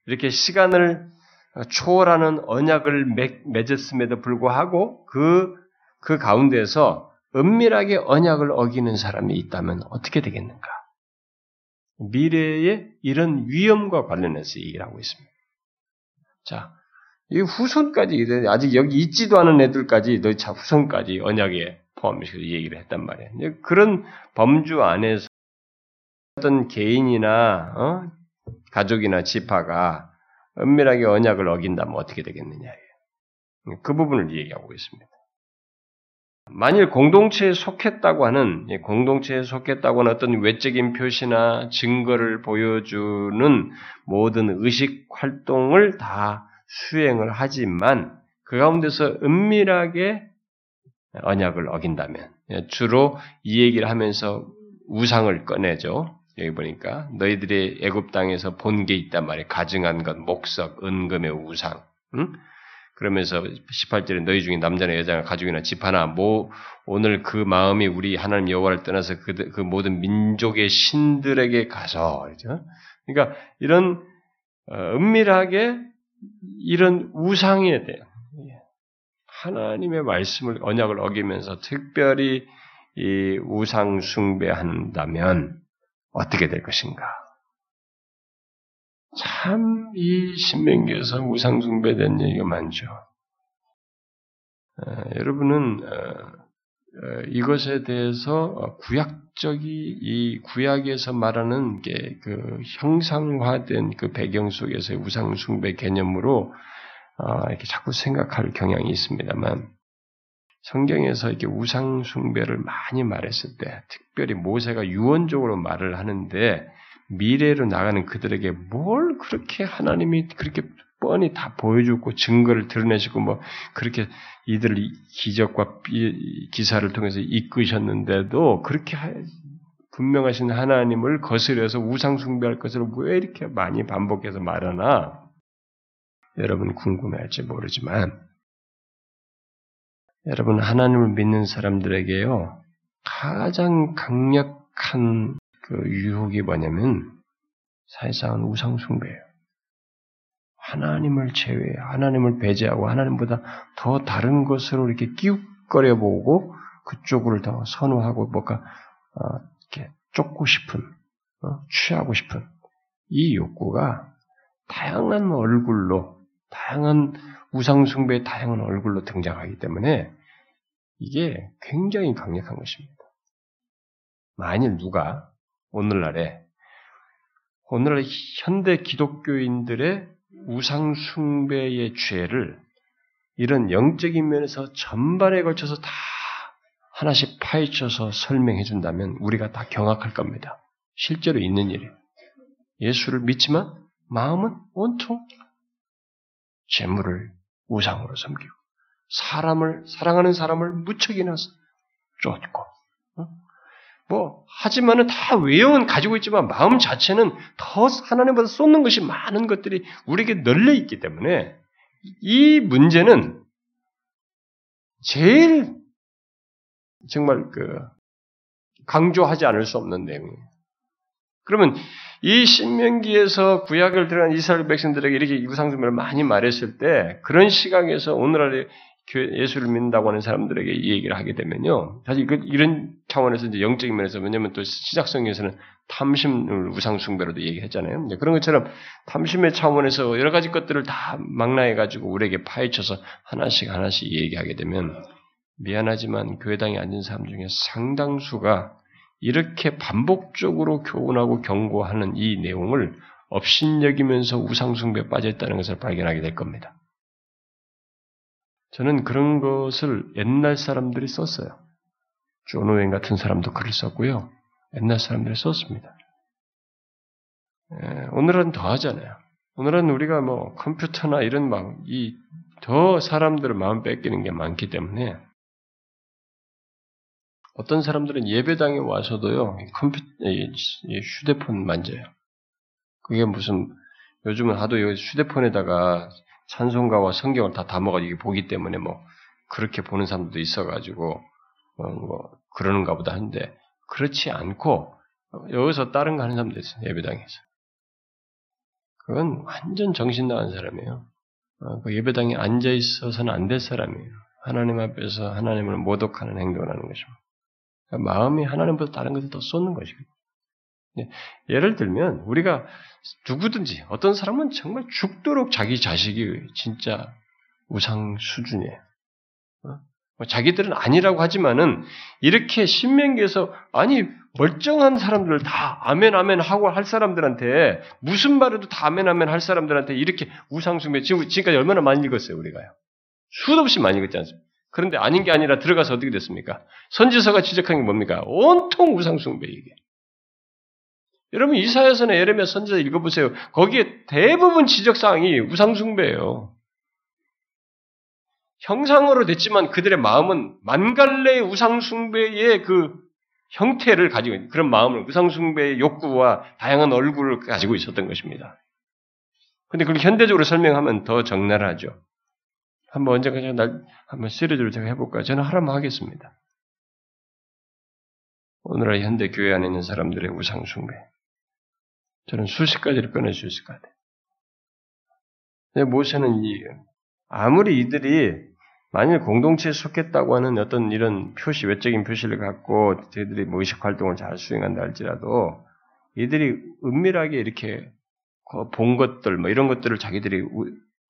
이렇게 시간을 초월하는 언약을 맺었음에도 불구하고 그, 그 가운데서 은밀하게 언약을 어기는 사람이 있다면 어떻게 되겠는가? 미래의 이런 위험과 관련해서 얘기를 하고 있습니다. 자, 이 후손까지, 아직 여기 있지도 않은 애들까지, 너희 차 후손까지 언약에 포함시켜서 얘기를 했단 말이에요. 그런 범주 안에서 어떤 개인이나, 어? 가족이나 지파가 은밀하게 언약을 어긴다면 어떻게 되겠느냐. 그 부분을 얘기하고 있습니다. 만일 공동체에 속했다고 하는, 공동체에 속했다고 하는 어떤 외적인 표시나 증거를 보여주는 모든 의식 활동을 다 수행을 하지만 그 가운데서 은밀하게 언약을 어긴다면, 주로 이 얘기를 하면서 우상을 꺼내죠. 여기 보니까 너희들이 애굽 땅에서 본 게 있단 말이에요. 가증한 것, 목석, 은금의 우상. 응? 그러면서 십팔 절에 너희 중에 남자나 여자나 가족이나 지파나 뭐 오늘 그 마음이 우리 하나님 여호와를 떠나서 그, 그 모든 민족의 신들에게 가서 그렇죠? 그러니까 이런 어, 은밀하게 이런 우상에 대한 하나님의 말씀을 언약을 어기면서 특별히 이 우상 숭배한다면 어떻게 될 것인가? 참 이 신명기에서 우상 숭배된 얘기가 많죠. 아, 여러분은 아, 이것에 대해서 구약적이 이 구약에서 말하는 게 그 형상화된 그 배경 속에서의 우상 숭배 개념으로 아, 이렇게 자꾸 생각할 경향이 있습니다만. 성경에서 이렇게 우상 숭배를 많이 말했을 때, 특별히 모세가 유언적으로 말을 하는데 미래로 나가는 그들에게 뭘 그렇게 하나님이 그렇게 뻔히 다 보여주고 증거를 드러내시고 뭐 그렇게 이들을 기적과 기사를 통해서 이끄셨는데도 그렇게 분명하신 하나님을 거스려서 우상 숭배할 것을 왜 이렇게 많이 반복해서 말하나? 여러분 궁금해할지 모르지만. 여러분, 하나님을 믿는 사람들에게요, 가장 강력한 그 유혹이 뭐냐면, 사실상은 우상숭배예요. 하나님을 제외, 하나님을 배제하고, 하나님보다 더 다른 것으로 이렇게 끼웃거려보고, 그쪽을 더 선호하고, 뭔가, 어, 이렇게 쫓고 싶은, 어, 취하고 싶은, 이 욕구가 다양한 얼굴로, 다양한 우상숭배의 다양한 얼굴로 등장하기 때문에 이게 굉장히 강력한 것입니다. 만일 누가 오늘날에 오늘날 현대 기독교인들의 우상숭배의 죄를 이런 영적인 면에서 전반에 걸쳐서 다 하나씩 파헤쳐서 설명해 준다면 우리가 다 경악할 겁니다. 실제로 있는 일이에요. 예수를 믿지만 마음은 온통 재물을 우상으로 섬기고 사람을 사랑하는 사람을 무척이나 쫓고 어? 뭐 하지만은 다 외형은 가지고 있지만 마음 자체는 더 하나님보다 쏟는 것이 많은 것들이 우리에게 널려 있기 때문에 이 문제는 제일 정말 그 강조하지 않을 수 없는 내용이에요. 그러면 이 신명기에서 구약을 들어간 이스라엘 백성들에게 이렇게 우상숭배를 많이 말했을 때 그런 시각에서 오늘날에 예수를 믿는다고 하는 사람들에게 이 얘기를 하게 되면요. 사실 이런 차원에서 이제 영적인 면에서 왜냐하면 또 시작성에서는 탐심을 우상숭배로도 얘기했잖아요. 그런 것처럼 탐심의 차원에서 여러 가지 것들을 다 망라해가지고 우리에게 파헤쳐서 하나씩 하나씩 얘기하게 되면 미안하지만 교회당에 앉은 사람 중에 상당수가 이렇게 반복적으로 교훈하고 경고하는 이 내용을 업신여기면서 우상숭배에 빠져있다는 것을 발견하게 될 겁니다. 저는 그런 것을 옛날 사람들이 썼어요. 존 오웬 같은 사람도 글을 썼고요. 옛날 사람들이 썼습니다. 예, 오늘은 더 하잖아요. 오늘은 우리가 뭐 컴퓨터나 이런 막 이 더 사람들의 마음 뺏기는 게 많기 때문에 어떤 사람들은 예배당에 와서도요 컴퓨터, 휴대폰 만져요. 그게 무슨 요즘은 하도 휴대폰에다가 찬송가와 성경을 다 담아가지고 보기 때문에 뭐 그렇게 보는 사람도 있어가지고 뭐, 뭐 그러는가 보다 한데 그렇지 않고 여기서 다른 거 하는 사람도 있어요. 예배당에서. 그건 완전 정신 나간 사람이에요. 그 예배당에 앉아있어서는 안 될 사람이에요. 하나님 앞에서 하나님을 모독하는 행동을 하는 것입니다. 그러니까 마음이 하나님보다 다른 것을 더 쏟는 것이거든요. 예를 들면 우리가 누구든지 어떤 사람은 정말 죽도록 자기 자식이 진짜 우상 수준이에요. 자기들은 아니라고 하지만은 이렇게 신명기에서 아니 멀쩡한 사람들을 다 아멘 아멘 하고 할 사람들한테 무슨 말해도 다 아멘 아멘 할 사람들한테 이렇게 우상숭배 지금 지금까지 얼마나 많이 읽었어요 우리가요. 수도 없이 많이 읽었지 않습니까? 그런데 아닌 게 아니라 들어가서 어떻게 됐습니까? 선지서가 지적한 게 뭡니까? 온통 우상숭배 이게. 여러분 이사야서나 예레미야 선지서 읽어보세요. 거기에 대부분 지적사항이 우상숭배예요. 형상으로 됐지만 그들의 마음은 만갈래의 우상숭배의 그 형태를 가지고 있는 그런 마음을 우상숭배의 욕구와 다양한 얼굴을 가지고 있었던 것입니다. 그런데 그걸 현대적으로 설명하면 더 적나라하죠. 한번 언제까지 날 한번 시리즈를 제가 해볼까요? 저는 하라면 하겠습니다. 오늘날 현대 교회 안에 있는 사람들의 우상숭배. 저는 수십 가지를 꺼낼 수 있을 것 같아요. 모세는 이 아무리 이들이 만일 공동체에 속했다고 하는 어떤 이런 표시, 외적인 표시를 갖고 저희들이 뭐 의식활동을 잘 수행한다 할지라도 이들이 은밀하게 이렇게 본 것들, 뭐 이런 것들을 자기들이 우,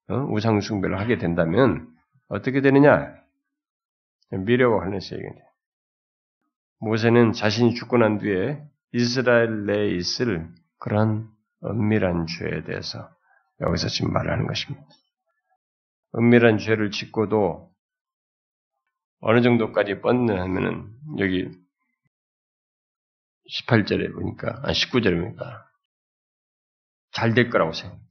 어? 우상숭배를 하게 된다면 어떻게 되느냐? 미래와 관련해서 얘기합니다. 모세는 자신이 죽고 난 뒤에 이스라엘 내에 있을 그런 은밀한 죄에 대해서 여기서 지금 말하는 것입니다. 은밀한 죄를 짓고도 어느 정도까지 뻗느냐면은 여기 십팔 절에 보니까, 아 십구 절에 보니까 잘 될 거라고 생각하지.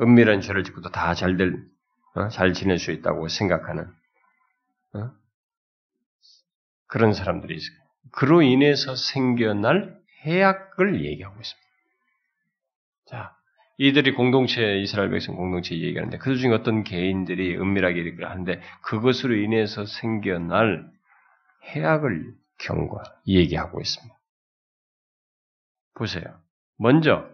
은밀한 죄를 짓고도 다 잘 될, 어? 잘 지낼 수 있다고 생각하는 어? 그런 사람들이 있어요. 그로 인해서 생겨날 해악을 얘기하고 있습니다. 자. 이들이 공동체, 이스라엘 백성 공동체 얘기하는데 그 중에 어떤 개인들이 은밀하게 얘기를 하는데 그것으로 인해서 생겨날 해악을 경과 얘기하고 있습니다. 보세요. 먼저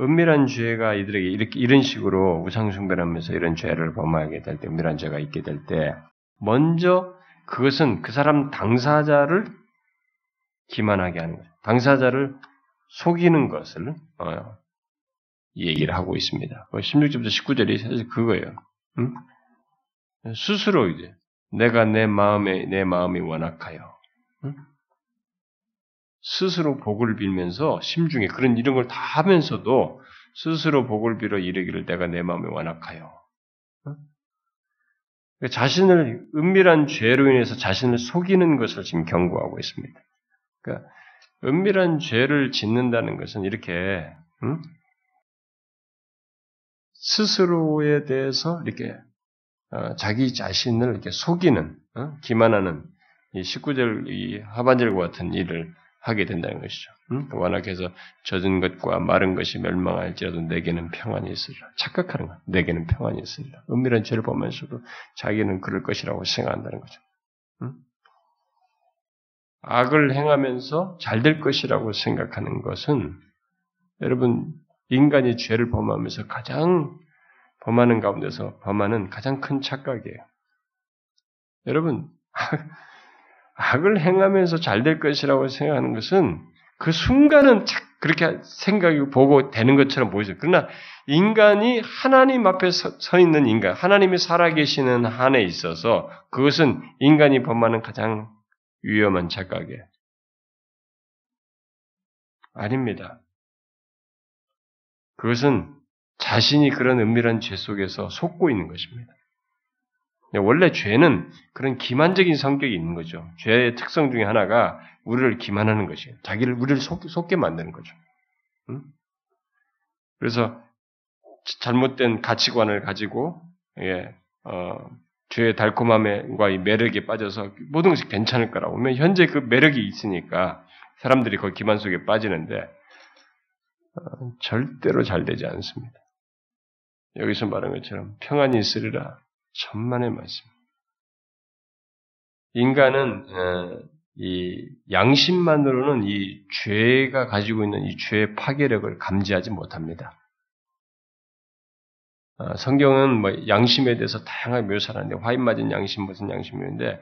은밀한 죄가 이들에게 이렇게 이런 식으로 우상숭배하면서 이런 죄를 범하게 될 때, 은밀한 죄가 있게 될 때 먼저 그것은 그 사람 당사자를 기만하게 하는 거예요. 당사자를 속이는 것을 어, 얘기를 하고 있습니다. 십육 절부터 십구 절이 사실 그거예요. 응? 스스로 이제 내가 내 마음에 내 마음이 완악하여 응? 스스로 복을 빌면서 심중에 그런 이런 걸 다 하면서도 스스로 복을 빌어 이르기를 내가 내 마음이 완악하여 응? 자신을 은밀한 죄로 인해서 자신을 속이는 것을 지금 경고하고 있습니다. 그러니까 은밀한 죄를 짓는다는 것은 이렇게 응? 스스로에 대해서 이렇게 어, 자기 자신을 이렇게 속이는, 어? 기만하는 이 십구 절 이 하반절과 같은 일을 하게 된다는 것이죠. 응? 완악해서 젖은 것과 마른 것이 멸망할지라도 내게는 평안이 있으리라. 착각하는 것. 내게는 평안이 있으리라. 은밀한 죄를 범하면서도 자기는 그럴 것이라고 생각한다는 거죠. 응? 악을 행하면서 잘 될 것이라고 생각하는 것은 여러분 인간이 죄를 범하면서 가장 범하는 가운데서 범하는 가장 큰 착각이에요. 여러분, 악을 행하면서 잘 될 것이라고 생각하는 것은 그 순간은 그렇게 생각이 보고 되는 것처럼 보이죠. 그러나 인간이 하나님 앞에 서 있는 인간, 하나님이 살아계시는 한에 있어서 그것은 인간이 범하는 가장 위험한 착각이에요. 아닙니다. 그것은 자신이 그런 은밀한 죄 속에서 속고 있는 것입니다. 원래 죄는 그런 기만적인 성격이 있는 거죠. 죄의 특성 중에 하나가 우리를 기만하는 것이에요. 자기를, 우리를 속, 속게 만드는 거죠. 응? 그래서 잘못된 가치관을 가지고, 예, 어, 죄의 달콤함과 이 매력에 빠져서 모든 것이 괜찮을 거라고. 보면 현재 그 매력이 있으니까 사람들이 그 기만 속에 빠지는데, 어, 절대로 잘 되지 않습니다. 여기서 말한 것처럼 평안이 있으리라. 천만의 말씀. 인간은 이 양심만으로는 이 죄가 가지고 있는 이 죄의 파괴력을 감지하지 못합니다. 성경은 뭐 양심에 대해서 다양하게 묘사하는데 화인 맞은 양심 무슨 양심인데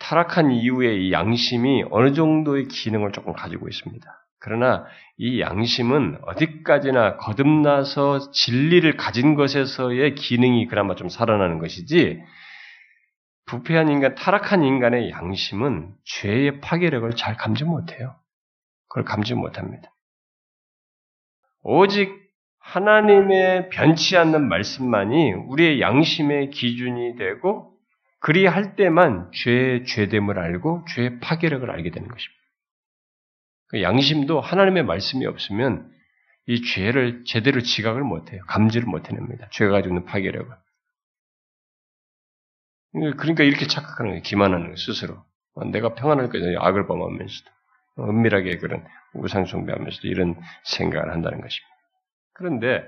타락한 이후에 이 양심이 어느 정도의 기능을 조금 가지고 있습니다. 그러나 이 양심은 어디까지나 거듭나서 진리를 가진 것에서의 기능이 그나마 좀 살아나는 것이지 부패한 인간, 타락한 인간의 양심은 죄의 파괴력을 잘 감지 못해요. 그걸 감지 못합니다. 오직 하나님의 변치 않는 말씀만이 우리의 양심의 기준이 되고 그리할 때만 죄의 죄됨을 알고 죄의 파괴력을 알게 되는 것입니다. 양심도 하나님의 말씀이 없으면 이 죄를 제대로 지각을 못해요. 감지를 못해냅니다. 죄가 가지고 있는 파괴력을. 그러니까 이렇게 착각하는 거예요. 기만하는 거예요. 스스로. 내가 평안할 거예요. 악을 범하면서도. 은밀하게 그런 우상 숭배하면서도 이런 생각을 한다는 것입니다. 그런데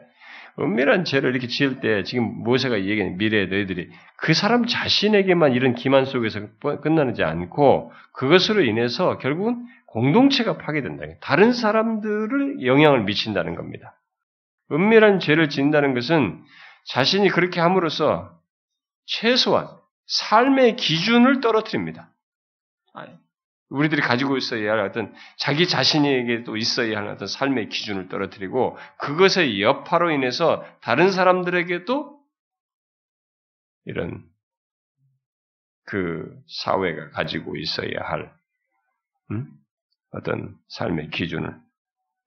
은밀한 죄를 이렇게 지을 때 지금 모세가 얘기하는 미래의 너희들이 그 사람 자신에게만 이런 기만 속에서 끝나지 않고 그것으로 인해서 결국은 공동체가 파괴된다. 다른 사람들을 영향을 미친다는 겁니다. 은밀한 죄를 짓는다는 것은 자신이 그렇게 함으로써 최소한 삶의 기준을 떨어뜨립니다. 우리들이 가지고 있어야 할 어떤 자기 자신에게도 있어야 할 어떤 삶의 기준을 떨어뜨리고 그것의 여파로 인해서 다른 사람들에게도 이런 그 사회가 가지고 있어야 할 음? 어떤 삶의 기준을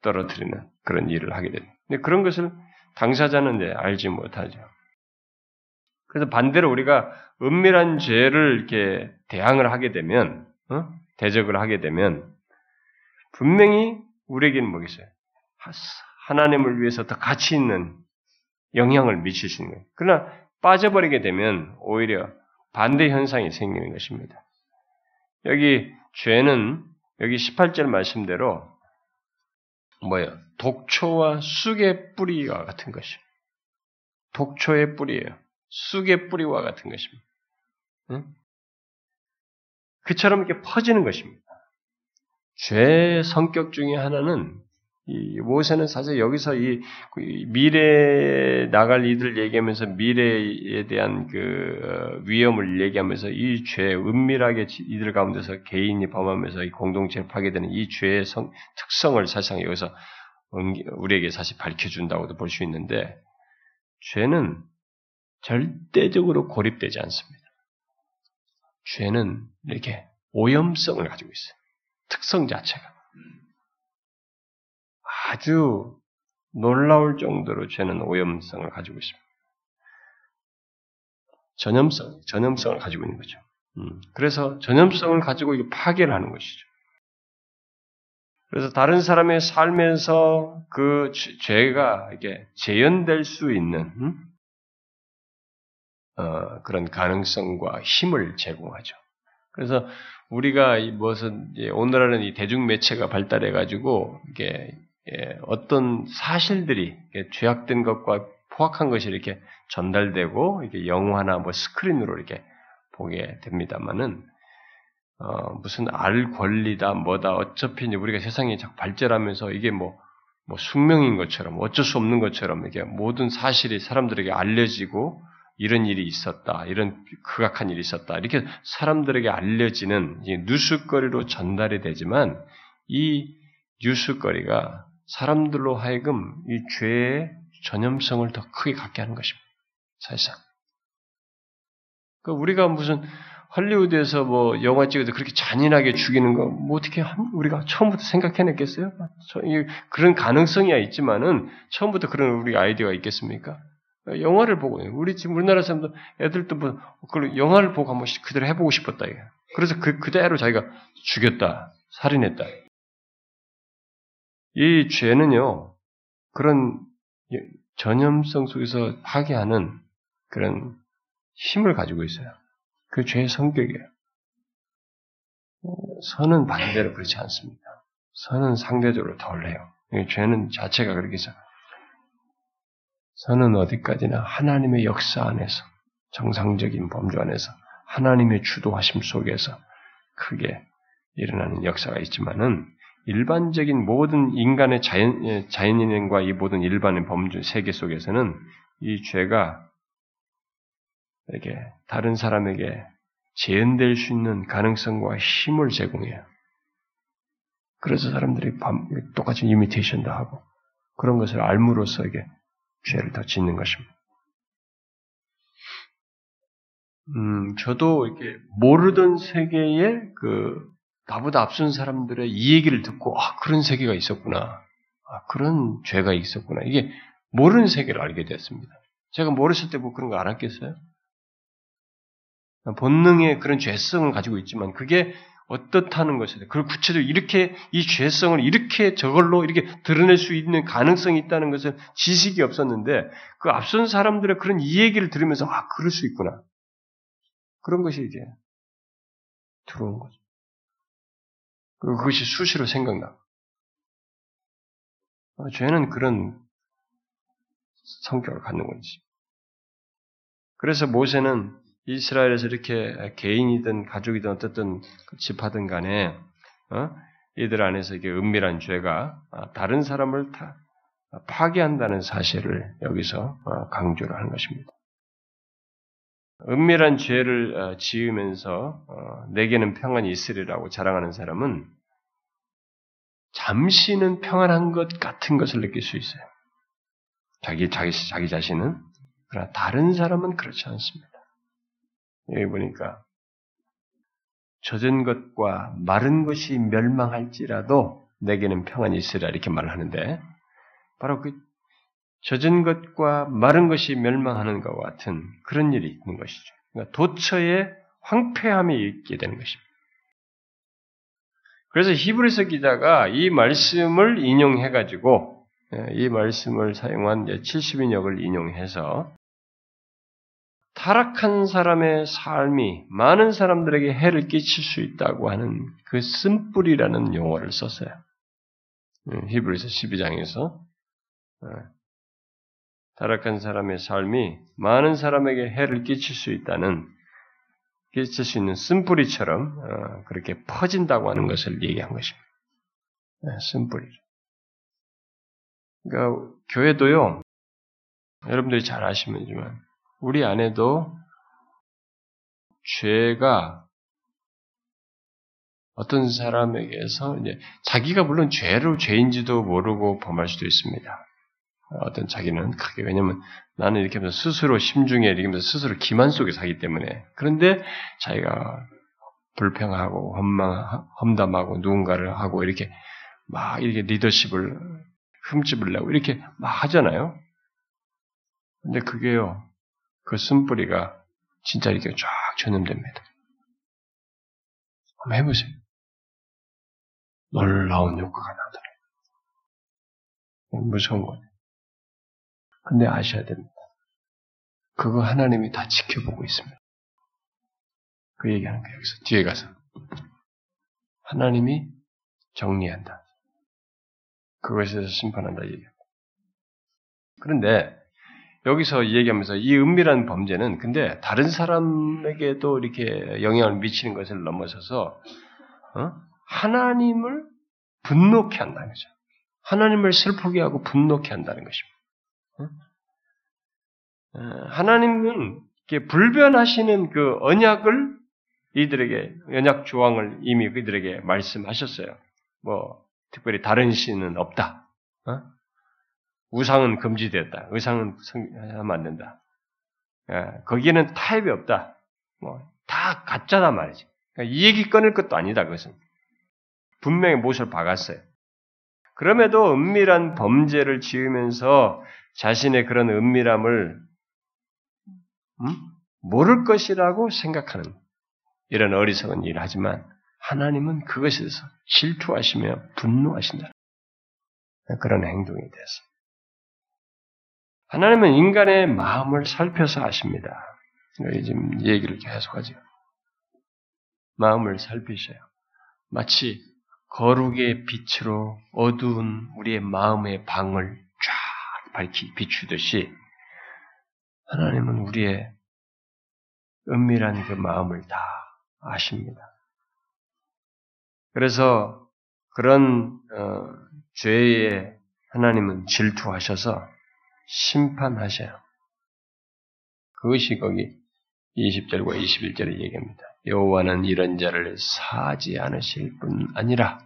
떨어뜨리는 그런 일을 하게 됩니다. 근데 그런 것을 당사자는 이제 알지 못하죠. 그래서 반대로 우리가 은밀한 죄를 이렇게 대항을 하게 되면, 어? 대적을 하게 되면, 분명히 우리에게는 뭐겠어요? 하나님을 위해서 더 가치 있는 영향을 미치시는 거예요. 그러나 빠져버리게 되면 오히려 반대 현상이 생기는 것입니다. 여기 죄는 여기 십팔 절 말씀대로 뭐예요? 독초와 쑥의 뿌리와 같은 것이에요. 독초의 뿌리예요. 쑥의 뿌리와 같은 것입니다. 응? 그처럼 이렇게 퍼지는 것입니다. 죄의 성격 중에 하나는 이 모세는 사실 여기서 이 미래에 나갈 이들 얘기하면서 미래에 대한 그 위험을 얘기하면서 이 죄 은밀하게 이들 가운데서 개인이 범하면서 이 공동체를 파괴되는 이 죄의 성, 특성을 사실상 여기서 우리에게 사실 밝혀준다고도 볼 수 있는데 죄는 절대적으로 고립되지 않습니다. 죄는 이렇게 오염성을 가지고 있어요. 특성 자체가. 아주 놀라울 정도로 죄는 오염성을 가지고 있습니다. 전염성, 전염성을 가지고 있는 거죠. 음. 그래서 전염성을 가지고 이게 파괴를 하는 것이죠. 그래서 다른 사람의 삶에서 그 죄가 이게 재현될 수 있는 음? 어, 그런 가능성과 힘을 제공하죠. 그래서 우리가 이 무슨 오늘날은 이 대중 매체가 발달해가지고 이게 예, 어떤 사실들이 죄악된 것과 포악한 것이 이렇게 전달되고 이렇게 영화나 뭐 스크린으로 이렇게 보게 됩니다만은 어, 무슨 알 권리다 뭐다 어차피 이제 우리가 세상이 자꾸 발전하면서 이게 뭐, 뭐 숙명인 것처럼 어쩔 수 없는 것처럼 이게 모든 사실이 사람들에게 알려지고 이런 일이 있었다 이런 극악한 일이 있었다 이렇게 사람들에게 알려지는 이 뉴스거리로 전달이 되지만 이 뉴스거리가 사람들로 하여금 이 죄의 전염성을 더 크게 갖게 하는 것입니다. 사실상. 그러니까 우리가 무슨 할리우드에서 뭐 영화 찍어도 그렇게 잔인하게 죽이는 거 뭐 어떻게 우리가 처음부터 생각해냈겠어요? 그런 가능성이야 있지만은 처음부터 그런 우리 아이디어가 있겠습니까? 영화를 보고 우리 지금 우리나라 사람도 애들도 뭐 그 영화를 보고 한번 그대로 해보고 싶었다 이거. 그래서 그 그대로 자기가 죽였다, 살인했다. 이 죄는요 그런 전염성 속에서 파괴하는 그런 힘을 가지고 있어요. 그 죄의 성격이에요. 선은 반대로 그렇지 않습니다. 선은 상대적으로 덜해요. 죄는 자체가 그렇게 해서 선은 어디까지나 하나님의 역사 안에서 정상적인 범주 안에서 하나님의 주도하심 속에서 크게 일어나는 역사가 있지만은 일반적인 모든 인간의 자연, 자연인과 이 모든 일반의 범주 세계 속에서는 이 죄가 이렇게 다른 사람에게 재현될 수 있는 가능성과 힘을 제공해요. 그래서 사람들이 밤, 똑같이 이미테이션도 하고 그런 것을 알므로써 이게 죄를 더 짓는 것입니다. 음, 저도 이렇게 모르던 세계에 그 나보다 앞선 사람들의 이 얘기를 듣고 아 그런 세계가 있었구나, 아 그런 죄가 있었구나 이게 모르는 세계를 알게 됐습니다. 제가 모르실 때 뭐 그런 거 알았겠어요? 본능의 그런 죄성을 가지고 있지만 그게 어떻다는 것에 대해 그걸 구체적으로 이렇게 이 죄성을 이렇게 저걸로 이렇게 드러낼 수 있는 가능성이 있다는 것은 지식이 없었는데 그 앞선 사람들의 그런 이 얘기를 들으면서 아 그럴 수 있구나 그런 것이 이제 들어온 거죠. 그리고 그것이 수시로 생각나. 아, 죄는 그런 성격을 갖는 건지. 그래서 모세는 이스라엘에서 이렇게 개인이든 가족이든 어쨌든 집하든 간에 어? 이들 안에서 이게 은밀한 죄가 다른 사람을 다 파괴한다는 사실을 여기서 강조를 하는 것입니다. 은밀한 죄를 지으면서 내게는 평안이 있으리라고 자랑하는 사람은 잠시는 평안한 것 같은 것을 느낄 수 있어요. 자기 자기 자기 자신은 그러나 다른 사람은 그렇지 않습니다. 여기 보니까 젖은 것과 마른 것이 멸망할지라도 내게는 평안이 있으리라 이렇게 말을 하는데 바로 그 젖은 것과 마른 것이 멸망하는 것과 같은 그런 일이 있는 것이죠. 그러니까 도처에 황폐함이 있게 되는 것입니다. 그래서 히브리서 기자가 이 말씀을 인용해가지고 이 말씀을 사용한 칠십 인역을 인용해서 타락한 사람의 삶이 많은 사람들에게 해를 끼칠 수 있다고 하는 그 쓴뿌리라는 용어를 썼어요. 히브리서 십이 장에서 타락한 사람의 삶이 많은 사람에게 해를 끼칠 수 있다는 끼칠 수 있는 쓴뿌리처럼 그렇게 퍼진다고 하는 것을 얘기한 것입니다. 쓴뿌리. 그러니까 교회도요. 여러분들이 잘 아시면지만 우리 안에도 죄가 어떤 사람에게서 이제 자기가 물론 죄로 죄인지도 모르고 범할 수도 있습니다. 어떤 자기는 크게 왜냐하면 나는 이렇게 하면서 스스로 심중에 이렇게 하면서 스스로 기만 속에 사기 때문에 그런데 자기가 불평하고 험망 험담하고 누군가를 하고 이렇게 막 이렇게 리더십을 흠집으려고 이렇게 막 하잖아요. 근데 그게요. 그 쓴뿌리가 진짜 이렇게 쫙 전염됩니다. 한번 해보세요. 놀라운 효과가 나더라고요. 무서운 거예요. 근데 아셔야 됩니다. 그거 하나님이 다 지켜보고 있습니다. 그 얘기하는 거예요. 여기서 뒤에 가서. 하나님이 정리한다. 그것에 대해서 심판한다. 얘기합니다. 그런데 여기서 이 얘기하면서 이 은밀한 범죄는 근데 다른 사람에게도 이렇게 영향을 미치는 것을 넘어서서 어? 하나님을 분노케 한다는 거죠. 하나님을 슬프게 하고 분노케 한다는 것입니다. 어? 하나님은 이렇게 불변하시는 그 언약을 이들에게 언약 조항을 이미 그들에게 말씀하셨어요. 뭐 특별히 다른 신은 없다. 어? 우상은 금지되었다. 의상은 하면 안 된다. 예, 거기에는 타협이 없다. 뭐 다 다 가짜다 말이지. 그러니까 이 얘기 꺼낼 것도 아니다, 그것은. 분명히 못을 박았어요. 그럼에도 은밀한 범죄를 지으면서 자신의 그런 은밀함을 음? 모를 것이라고 생각하는 이런 어리석은 일을 하지만 하나님은 그것에 대해서 질투하시며 분노하신다. 그런 행동에 대해서. 하나님은 인간의 마음을 살펴서 아십니다. 지금 얘기를 계속하죠. 마음을 살피셔요. 마치 거룩의 빛으로 어두운 우리의 마음의 방을 쫙 밝히 비추듯이 하나님은 우리의 은밀한 그 마음을 다 아십니다. 그래서 그런 어, 죄에 하나님은 질투하셔서 심판하셔요. 그것이 거기 이십 절과 이십일 절에 얘기합니다. 여호와는 이런 자를 사하지 않으실 뿐 아니라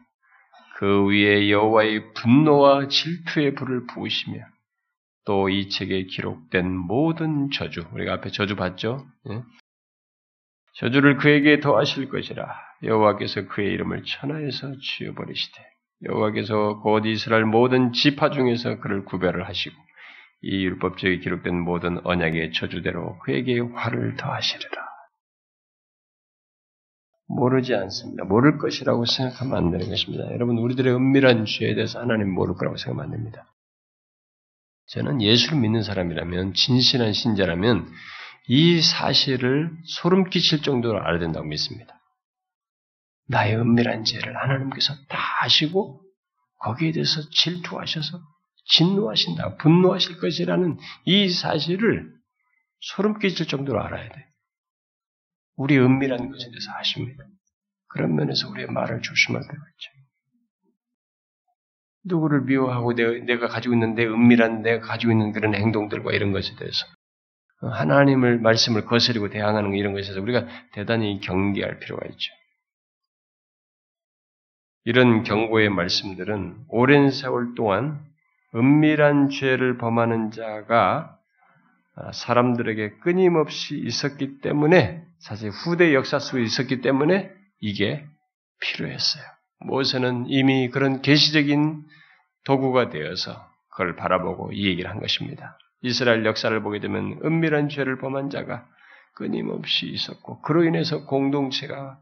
그 위에 여호와의 분노와 질투의 불을 부으시며 또 이 책에 기록된 모든 저주, 우리가 앞에 저주 봤죠? 예? 저주를 그에게 더하실 것이라 여호와께서 그의 이름을 천하에서 지워버리시되 여호와께서 곧 이스라엘 모든 지파 중에서 그를 구별을 하시고 이 율법책에 기록된 모든 언약의 저주대로 그에게 화를 더하시리라. 모르지 않습니다. 모를 것이라고 생각하면 안 되는 것입니다. 여러분, 우리들의 은밀한 죄에 대해서 하나님 모를 거라고 생각하면 안 됩니다. 저는 예수를 믿는 사람이라면, 진실한 신자라면 이 사실을 소름 끼칠 정도로 알아야 된다고 믿습니다. 나의 은밀한 죄를 하나님께서 다 아시고 거기에 대해서 질투하셔서 진노하신다, 분노하실 것이라는 이 사실을 소름 끼칠 정도로 알아야 돼요. 우리 은밀한 것에 대해서 아십니다. 그런 면에서 우리의 말을 조심할 필요가 있죠. 누구를 미워하고 내, 내가 가지고 있는 내 은밀한 내가 가지고 있는 그런 행동들과 이런 것에 대해서 하나님을 말씀을 거스리고 대항하는 이런 것에 대해서 우리가 대단히 경계할 필요가 있죠. 이런 경고의 말씀들은 오랜 세월 동안 은밀한 죄를 범하는 자가 사람들에게 끊임없이 있었기 때문에 사실 후대 역사 속에 있었기 때문에 이게 필요했어요. 모세는 이미 그런 계시적인 도구가 되어서 그걸 바라보고 이 얘기를 한 것입니다. 이스라엘 역사를 보게 되면 은밀한 죄를 범한 자가 끊임없이 있었고 그로 인해서 공동체가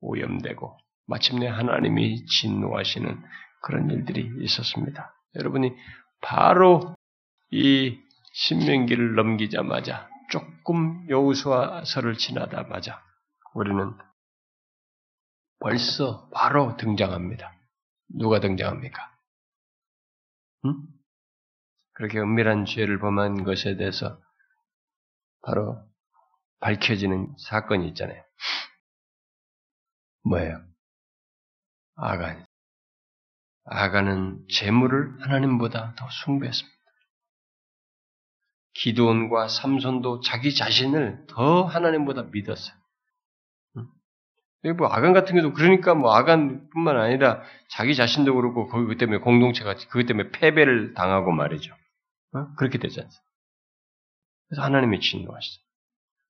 오염되고 마침내 하나님이 진노하시는 그런 일들이 있었습니다. 여러분이 바로 이 신명기를 넘기자마자 조금 여호수아서를 지나다마자 우리는 벌써 바로 등장합니다. 누가 등장합니까? 응? 그렇게 은밀한 죄를 범한 것에 대해서 바로 밝혀지는 사건이 있잖아요. 뭐예요? 아간. 아간은 재물을 하나님보다 더 숭배했습니다. 기드온과 삼손도 자기 자신을 더 하나님보다 믿었어요. 뭐 아간 같은 경우도 그러니까 뭐 아간뿐만 아니라 자기 자신도 그렇고 그것 때문에 공동체가 그것 때문에 패배를 당하고 말이죠. 어? 그렇게 되지 않습니까? 그래서 하나님이 진노하시죠.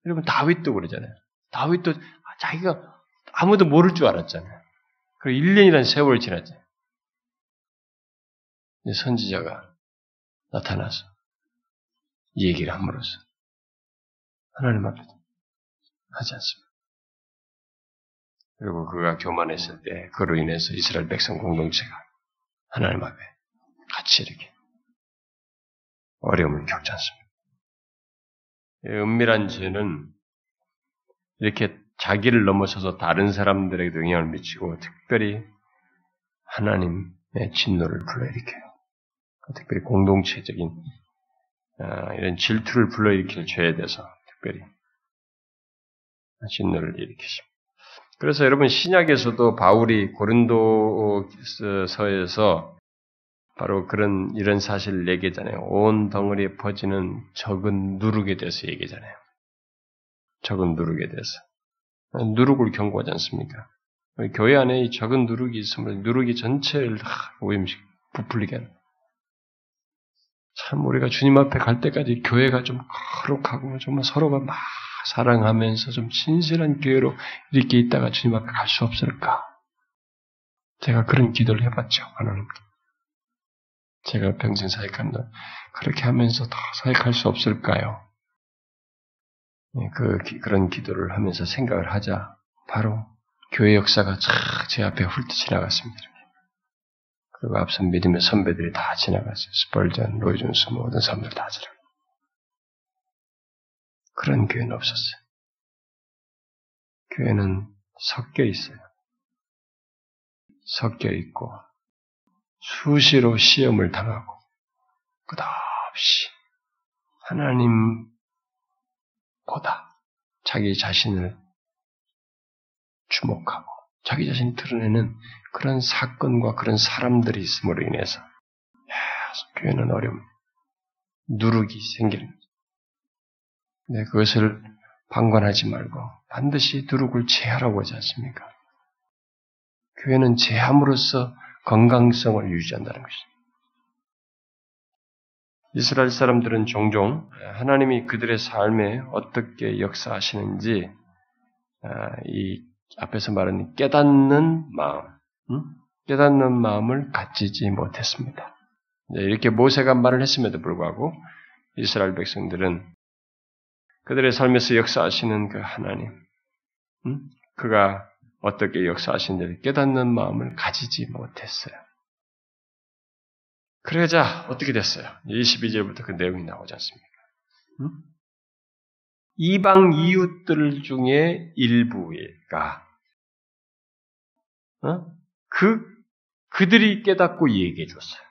여러분 다윗도 그러잖아요. 다윗도 자기가 아무도 모를 줄 알았잖아요. 그리고 일 년이라는 세월을 지났잖아요. 선지자가 나타나서 얘기를 함으로써 하나님 앞에 하지 않습니다. 그리고 그가 교만했을 때 그로 인해서 이스라엘 백성 공동체가 하나님 앞에 같이 이렇게 어려움을 겪지 않습니다. 은밀한 죄는 이렇게 자기를 넘어서서 다른 사람들에게도 영향을 미치고 특별히 하나님의 진노를 불러일으켜요. 특별히 공동체적인 아, 이런 질투를 불러일으킬 죄에 대해서 특별히 진노를 일으키십니다. 그래서 여러분 신약에서도 바울이 고린도서에서 바로 그런 이런 사실을 얘기하잖아요. 온 덩어리에 퍼지는 적은 누룩에 대해서 얘기하잖아요. 적은 누룩에 대해서 누룩을 경고하지 않습니까? 교회 안에 이 적은 누룩이 있으면 누룩이 전체를 오염시키 부풀리게 하는. 참 우리가 주님 앞에 갈 때까지 교회가 좀 거룩하고 정말 서로가 막 사랑하면서 좀 진실한 교회로 이렇게 있다가 주님 앞에 갈 수 없을까? 제가 그런 기도를 해봤죠. 하나님께. 제가 평생 사역한다. 그렇게 하면서 더 사역할 수 없을까요? 그, 그런 기도를 하면서 생각을 하자 바로 교회 역사가 쫙 제 앞에 훑어 지나갔습니다. 그리고 앞선 믿음의 선배들이 다 지나갔어요. 스펄전, 로이 존스 모든 사람들 다 지나갔어요. 그런 교회는 없었어요. 교회는 섞여 있어요. 섞여 있고 수시로 시험을 당하고 끝없이 하나님보다 자기 자신을 주목하고 자기 자신을 드러내는 그런 사건과 그런 사람들이 있음으로 인해서 계속 교회는 어려움, 누룩이 생기는 거죠. 근데 그것을 방관하지 말고 반드시 누룩을 제하라고 하지 않습니까? 교회는 제함으로써 건강성을 유지한다는 것입니다. 이스라엘 사람들은 종종 하나님이 그들의 삶에 어떻게 역사하시는지 이 앞에서 말한 깨닫는 마음, 깨닫는 마음을 갖지지 못했습니다. 이렇게 모세가 말을 했음에도 불구하고 이스라엘 백성들은 그들의 삶에서 역사하시는 그 하나님, 그가 어떻게 역사하시는지를 깨닫는 마음을 가지지 못했어요. 그러자 어떻게 됐어요? 이십이 절부터 그 내용이 나오지 않습니까? 응? 이방 이웃들 중에 일부일까? 어? 그, 그들이 깨닫고 얘기해 줬어요.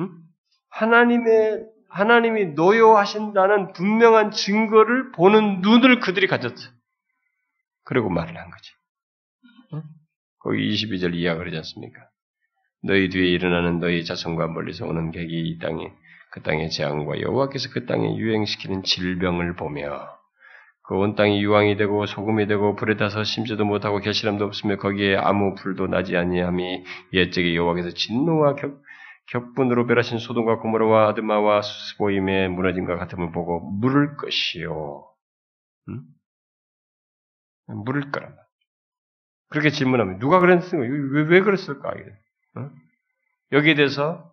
응? 하나님의, 하나님이 노여하신다는 분명한 증거를 보는 눈을 그들이 가졌어요. 그리고 말을 한 거지. 응? 거기 이십이 절 이하 그러지 않습니까? 너희 뒤에 일어나는 너희 자손과 멀리서 오는 객이 이 땅에 그 땅의 재앙과 여호와께서 그 땅에 유행시키는 질병을 보며 그 온 땅이 유황이 되고 소금이 되고 불에 타서 심지도 못하고 결실함도 없으며 거기에 아무 불도 나지 아니함이 옛적에 여호와께서 진노와 격, 격분으로 멸하신 소돔과 고모라와 아드마와 스보임의 무너짐과 같음을 보고 물을 것이요. 응? 물을 거란 말이야. 그렇게 질문하면 누가 그랬을까? 왜, 왜 그랬을까? 어? 여기에 대해서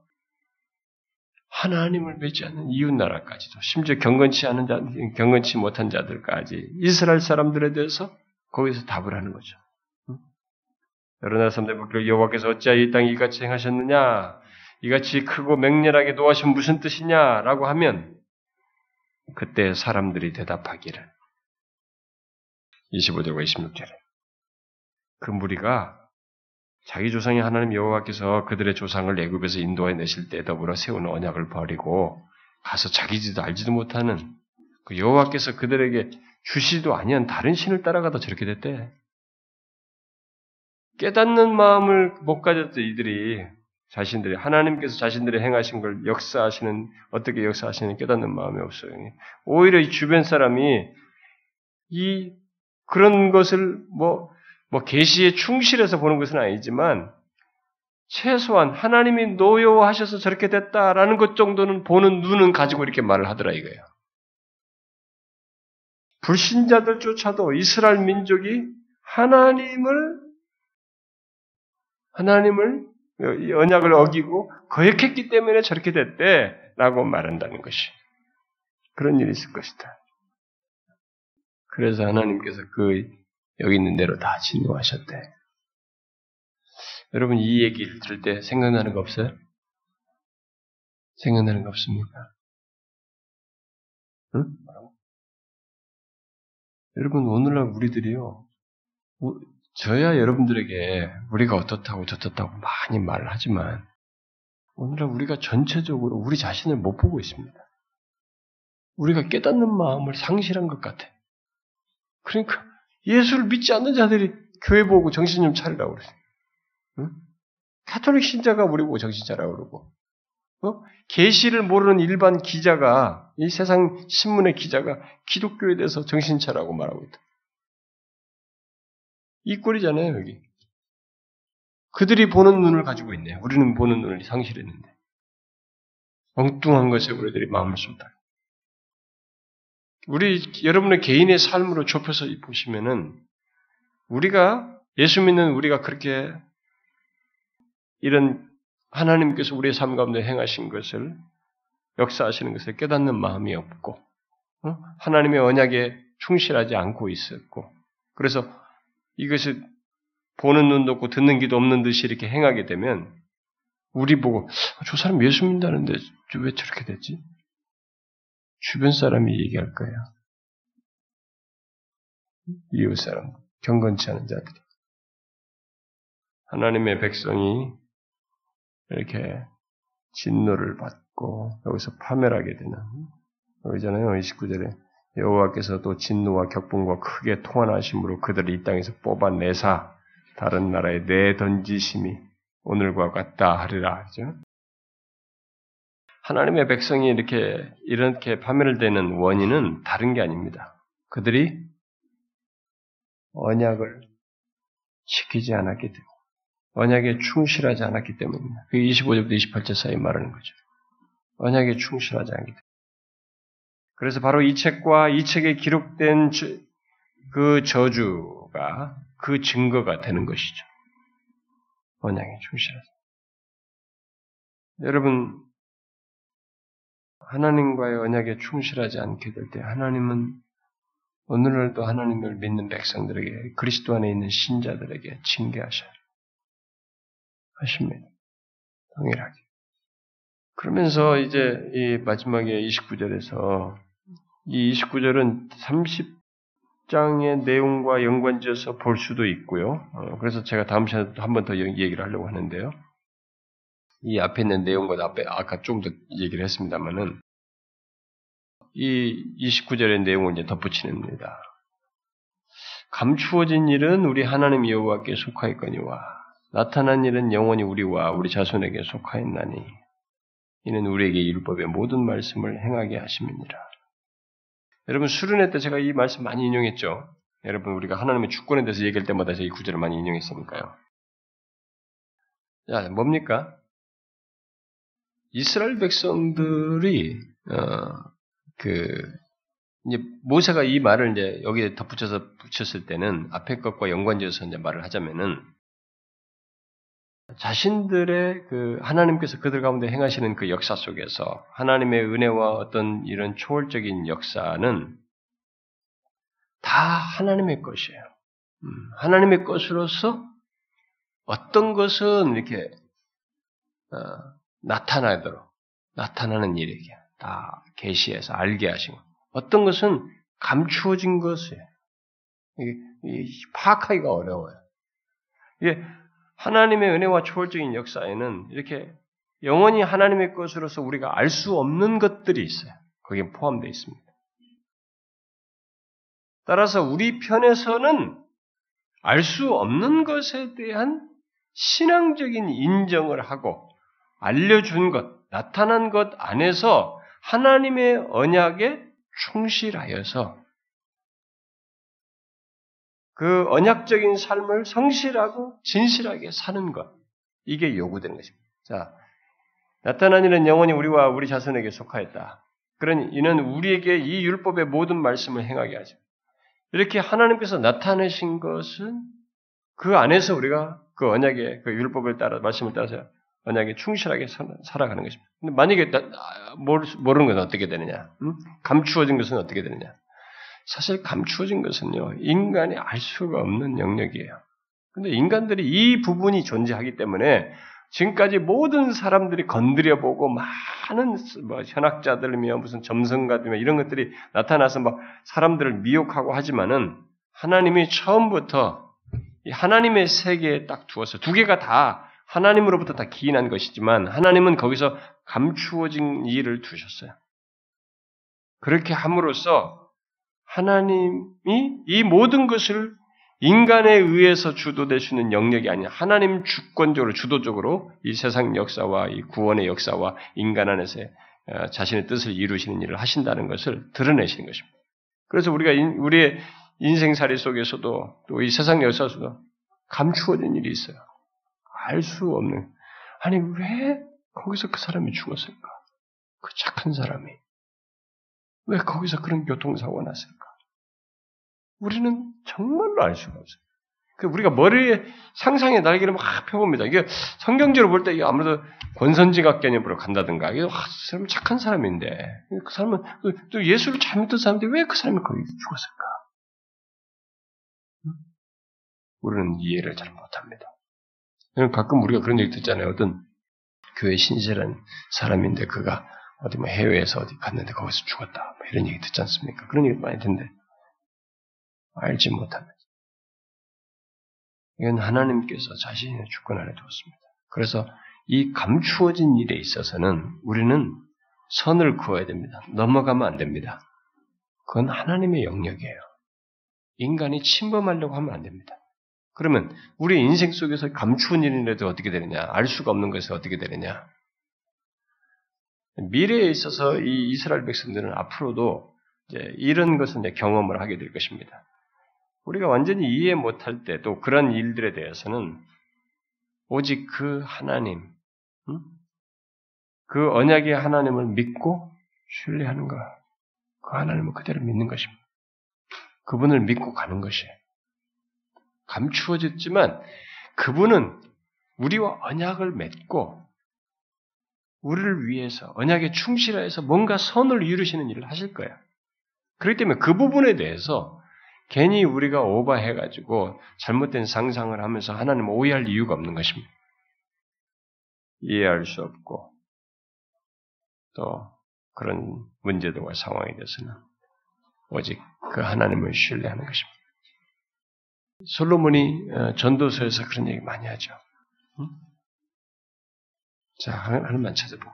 하나님을 믿지 않는 이웃 나라까지도 심지어 경건치 않은 자, 경건치 못한 자들까지 이스라엘 사람들에 대해서 거기서 답을 하는 거죠. 응? 여러 나라 사람들 보기로 여호와께서 어찌하여 이 땅에 이같이 행하셨느냐? 이같이 크고 맹렬하게 노하시면 무슨 뜻이냐라고 하면 그때 사람들이 대답하기를. 이십오 절과 이십육 절에 그 무리가 자기 조상의 하나님 여호와께서 그들의 조상을 애굽에서 인도해 내실 때 더불어 세운 언약을 버리고 가서 자기지도 알지도 못하는 그 여호와께서 그들에게 주시도 아니한 다른 신을 따라가다 저렇게 됐대. 깨닫는 마음을 못 가졌던 이들이 자신들이 하나님께서 자신들이 행하신 걸 역사하시는 어떻게 역사하시는 깨닫는 마음이 없어요. 오히려 이 주변 사람이 이 그런 것을 뭐, 뭐, 계시에 충실해서 보는 것은 아니지만, 최소한 하나님이 노여워하셔서 저렇게 됐다라는 것 정도는 보는 눈은 가지고 이렇게 말을 하더라 이거예요. 불신자들조차도 이스라엘 민족이 하나님을, 하나님을, 이 언약을 어기고 거역했기 때문에 저렇게 됐대라고 말한다는 것이. 그런 일이 있을 것이다. 그래서 하나님께서 그 여기 있는 대로 다 진노하셨대. 여러분 이 얘기를 들을 때 생각나는 거 없어요? 생각나는 거 없습니까? 응? 여러분 오늘날 우리들이요. 저야 여러분들에게 우리가 어떻다고 저렇다고 많이 말을 하지만 오늘날 우리가 전체적으로 우리 자신을 못 보고 있습니다. 우리가 깨닫는 마음을 상실한 것 같아. 그러니까 예수를 믿지 않는 자들이 교회 보고 정신 좀 차리라고 그러세요. 응? 가톨릭 신자가 우리 보고 정신 차리라고 그러고 어? 계시를 모르는 일반 기자가 이 세상 신문의 기자가 기독교에 대해서 정신 차리라고 말하고 있다. 이 꼴이잖아요. 여기. 그들이 보는 눈을 가지고 있네. 우리는 보는 눈을 상실했는데. 엉뚱한 것에 우리들이 마음을 쏟다. 우리 여러분의 개인의 삶으로 좁혀서 보시면은 우리가 예수 믿는 우리가 그렇게 이런 하나님께서 우리의 삶 가운데 행하신 것을 역사하시는 것을 깨닫는 마음이 없고 어? 하나님의 언약에 충실하지 않고 있었고 그래서 이것을 보는 눈도 없고 듣는 귀도 없는 듯이 이렇게 행하게 되면 우리 보고 저 사람 예수 믿는다는데 왜 저렇게 됐지? 주변 사람이 얘기할 거예요. 이웃 사람, 경건치 않은 자들. 하나님의 백성이 이렇게 진노를 받고 여기서 파멸하게 되는 여기잖아요. 이십구 절에 여호와께서 또 진노와 격분과 크게 통한하심으로 그들을 이 땅에서 뽑아내사 다른 나라에 내던지심이 오늘과 같다 하리라 하죠. 하나님의 백성이 이렇게 이렇게 파멸되는 원인은 다른 게 아닙니다. 그들이 언약을 지키지 않았기 때문에 언약에 충실하지 않았기 때문입니다. 그게 이십오 절부터 이십팔 절 사이 말하는 거죠. 언약에 충실하지 않기 때문에. 그래서 바로 이 책과 이 책에 기록된 그 저주가 그 증거가 되는 것이죠. 언약에 충실하지. 여러분, 하나님과의 언약에 충실하지 않게 될 때 하나님은 오늘날도 하나님을 믿는 백성들에게 그리스도 안에 있는 신자들에게 징계하셔야 하십니다. 동일하게. 그러면서 이제 이 마지막에 이십구 절에서 이 이십구 절은 삼십 장의 내용과 연관지어서 볼 수도 있고요. 그래서 제가 다음 시간에 한 번 더 얘기를 하려고 하는데요. 이 앞에 있는 내용과 앞에 아까 좀 더 얘기를 했습니다만은 이 이십구 절의 내용을 이제 덧붙이는입니다. 감추어진 일은 우리 하나님 여호와께 속하였거니와 나타난 일은 영원히 우리와 우리 자손에게 속하였나니 이는 우리에게 율법의 모든 말씀을 행하게 하심이니라. 여러분 수련회 때 제가 이 말씀 많이 인용했죠. 여러분 우리가 하나님의 주권에 대해서 얘기할 때마다 제가 이 구절을 많이 인용했으니까요. 야 뭡니까? 이스라엘 백성들이 어, 그 이제 모세가 이 말을 이제 여기에 덧붙여서 붙였을 때는 앞에 것과 연관지어서 이제 말을 하자면은 자신들의 그 하나님께서 그들 가운데 행하시는 그 역사 속에서 하나님의 은혜와 어떤 이런 초월적인 역사는 다 하나님의 것이에요. 음, 하나님의 것으로서 어떤 것은 이렇게 어, 나타나도록 나타나는 일에게 다 계시해서 알게 하신 것. 어떤 것은 감추어진 것이에요. 이게, 이게 파악하기가 어려워요. 이게 하나님의 은혜와 초월적인 역사에는 이렇게 영원히 하나님의 것으로서 우리가 알 수 없는 것들이 있어요. 거기에 포함되어 있습니다. 따라서 우리 편에서는 알 수 없는 것에 대한 신앙적인 인정을 하고 알려준 것, 나타난 것 안에서 하나님의 언약에 충실하여서 그 언약적인 삶을 성실하고 진실하게 사는 것, 이게 요구되는 것입니다. 자, 나타난 일은 영원히 우리와 우리 자손에게 속하였다. 그러니 이는 우리에게 이 율법의 모든 말씀을 행하게 하죠. 이렇게 하나님께서 나타내신 것은 그 안에서 우리가 그 언약의 그 율법을 따라 말씀을 따라서 언약에 충실하게 살아가는 것입니다. 근데 만약에 모르는 것은 어떻게 되느냐? 음? 감추어진 것은 어떻게 되느냐? 사실 감추어진 것은요, 인간이 알 수가 없는 영역이에요. 근데 인간들이 이 부분이 존재하기 때문에 지금까지 모든 사람들이 건드려보고 많은 뭐 현학자들이며 무슨 점성가들이며 이런 것들이 나타나서 막 사람들을 미혹하고 하지만은 하나님이 처음부터 이 하나님의 세계에 딱 두어서 두 개가 다 하나님으로부터 다 기인한 것이지만 하나님은 거기서 감추어진 일을 두셨어요. 그렇게 함으로써 하나님이 이 모든 것을 인간에 의해서 주도될 수 있는 영역이 아니라 하나님 주권적으로 주도적으로 이 세상 역사와 이 구원의 역사와 인간 안에서의 자신의 뜻을 이루시는 일을 하신다는 것을 드러내시는 것입니다. 그래서 우리가 인, 우리의 인생살이 속에서도 또 이 세상 역사에서도 감추어진 일이 있어요. 알 수 없는, 아니 왜 거기서 그 사람이 죽었을까? 그 착한 사람이 왜 거기서 그런 교통사고가 났을까? 우리는 정말로 알 수가 없어요. 우리가 머리에 상상의 날개를 막 펴봅니다. 이게 성경지로 볼 때 아무래도 권선지각 개념으로 간다든가, 이게 와, 그 사람은 착한 사람인데, 그 사람은, 또 예수를 잘 믿던 사람인데 왜 그 사람이 거기 죽었을까? 우리는 이해를 잘 못합니다. 가끔 우리가 그런 얘기 듣잖아요. 어떤 교회 신실한 사람인데 그가 어디 뭐 해외에서 어디 갔는데 거기서 죽었다. 뭐 이런 얘기 듣지 않습니까? 그런 얘기 많이 듣는데, 알지 못합니다. 이건 하나님께서 자신의 주권 안에 두었습니다. 그래서 이 감추어진 일에 있어서는 우리는 선을 그어야 됩니다. 넘어가면 안 됩니다. 그건 하나님의 영역이에요. 인간이 침범하려고 하면 안 됩니다. 그러면 우리의 인생 속에서 감추은 일이라도 어떻게 되느냐, 알 수가 없는 것이 어떻게 되느냐. 미래에 있어서 이 이스라엘 백성들은 앞으로도 이제 이런 것은 이제 경험을 하게 될 것입니다. 우리가 완전히 이해 못할 때 또 그런 일들에 대해서는 오직 그 하나님, 그 언약의 하나님을 믿고 신뢰하는 것, 그 하나님을 그대로 믿는 것입니다. 그분을 믿고 가는 것이에요. 감추어졌지만 그분은 우리와 언약을 맺고 우리를 위해서 언약에 충실하여서 뭔가 선을 이루시는 일을 하실 거야. 그렇기 때문에 그 부분에 대해서 괜히 우리가 오버해가지고 잘못된 상상을 하면서 하나님을 오해할 이유가 없는 것입니다. 이해할 수 없고 또 그런 문제들과 상황에 대해서는 오직 그 하나님을 신뢰하는 것입니다. 솔로몬이 전도서에서 그런 얘기 많이 하죠. 응? 자, 하나만 찾아보고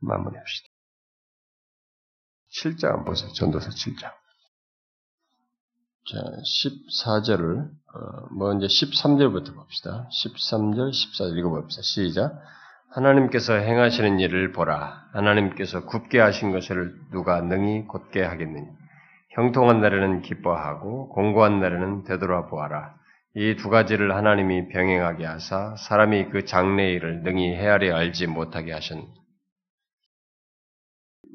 마무리합시다. 칠 장 한번 보세요. 전도서 칠 장. 자, 십사 절을 어, 뭐 이제 십삼 절부터 봅시다. 십삼 절, 십사 절 읽어봅시다. 시작. 하나님께서 행하시는 일을 보라. 하나님께서 굳게 하신 것을 누가 능히 곧게 하겠느냐. 형통한 날에는 기뻐하고 공고한 날에는 되돌아보아라. 이 두 가지를 하나님이 병행하게 하사 사람이 그 장래일을 능히 헤아려 알지 못하게 하신.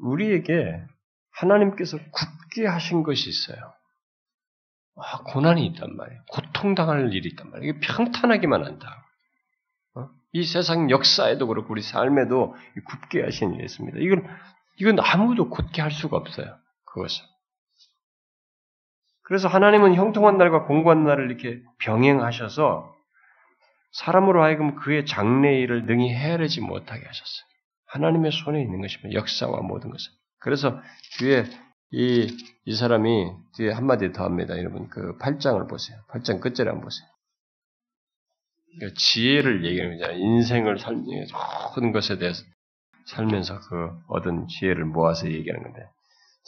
우리에게 하나님께서 굳게 하신 것이 있어요. 아, 고난이 있단 말이에요. 고통당할 일이 있단 말이에요. 이게 평탄하기만 한다. 어? 이 세상 역사에도 그렇고 우리 삶에도 굳게 하신 일이 있습니다. 이건, 이건 아무도 굳게 할 수가 없어요. 그것은. 그래서 하나님은 형통한 날과 공고한 날을 이렇게 병행하셔서 사람으로 하여금 그의 장래일을 능히 헤아리지 못하게 하셨어요. 하나님의 손에 있는 것입니다. 역사와 모든 것을. 그래서 뒤에 이, 이 사람이 뒤에 한마디 더 합니다. 여러분, 그 팔 장을 보세요. 팔 장 끝절에 한번 보세요. 그러니까 지혜를 얘기합니다. 인생을 삶, 모든 것에 대해서 살면서 그 얻은 지혜를 모아서 얘기하는 건데.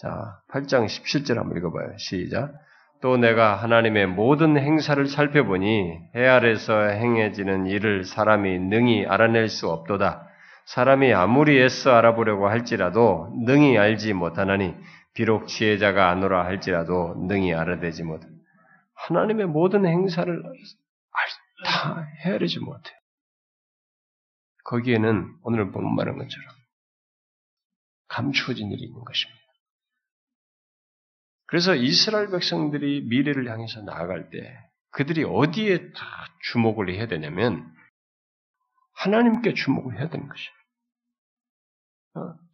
자, 팔 장 십칠 절 한번 읽어봐요. 시작. 또 내가 하나님의 모든 행사를 살펴보니 해 아래서 행해지는 일을 사람이 능히 알아낼 수 없도다. 사람이 아무리 애써 알아보려고 할지라도 능히 알지 못하나니 비록 지혜자가 아노라 할지라도 능히 알아내지 못해. 하나님의 모든 행사를 다 헤아리지 못해. 거기에는 오늘 보면 말한 것처럼 감추어진 일이 있는 것입니다. 그래서 이스라엘 백성들이 미래를 향해서 나아갈 때 그들이 어디에 다 주목을 해야 되냐면 하나님께 주목을 해야 되는 것이에요.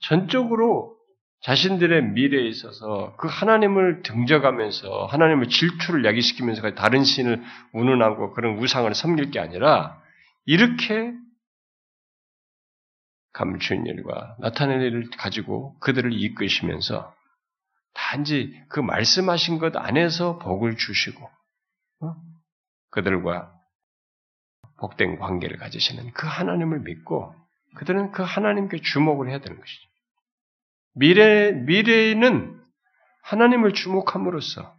전적으로 자신들의 미래에 있어서 그 하나님을 등져가면서 하나님의 질투를 야기시키면서 다른 신을 운운하고 그런 우상을 섬길 게 아니라 이렇게 감추인 일과 나타낼 일을 가지고 그들을 이끄시면서 단지 그 말씀하신 것 안에서 복을 주시고 어? 그들과 복된 관계를 가지시는 그 하나님을 믿고 그들은 그 하나님께 주목을 해야 되는 것이죠. 미래, 미래에는 하나님을 주목함으로써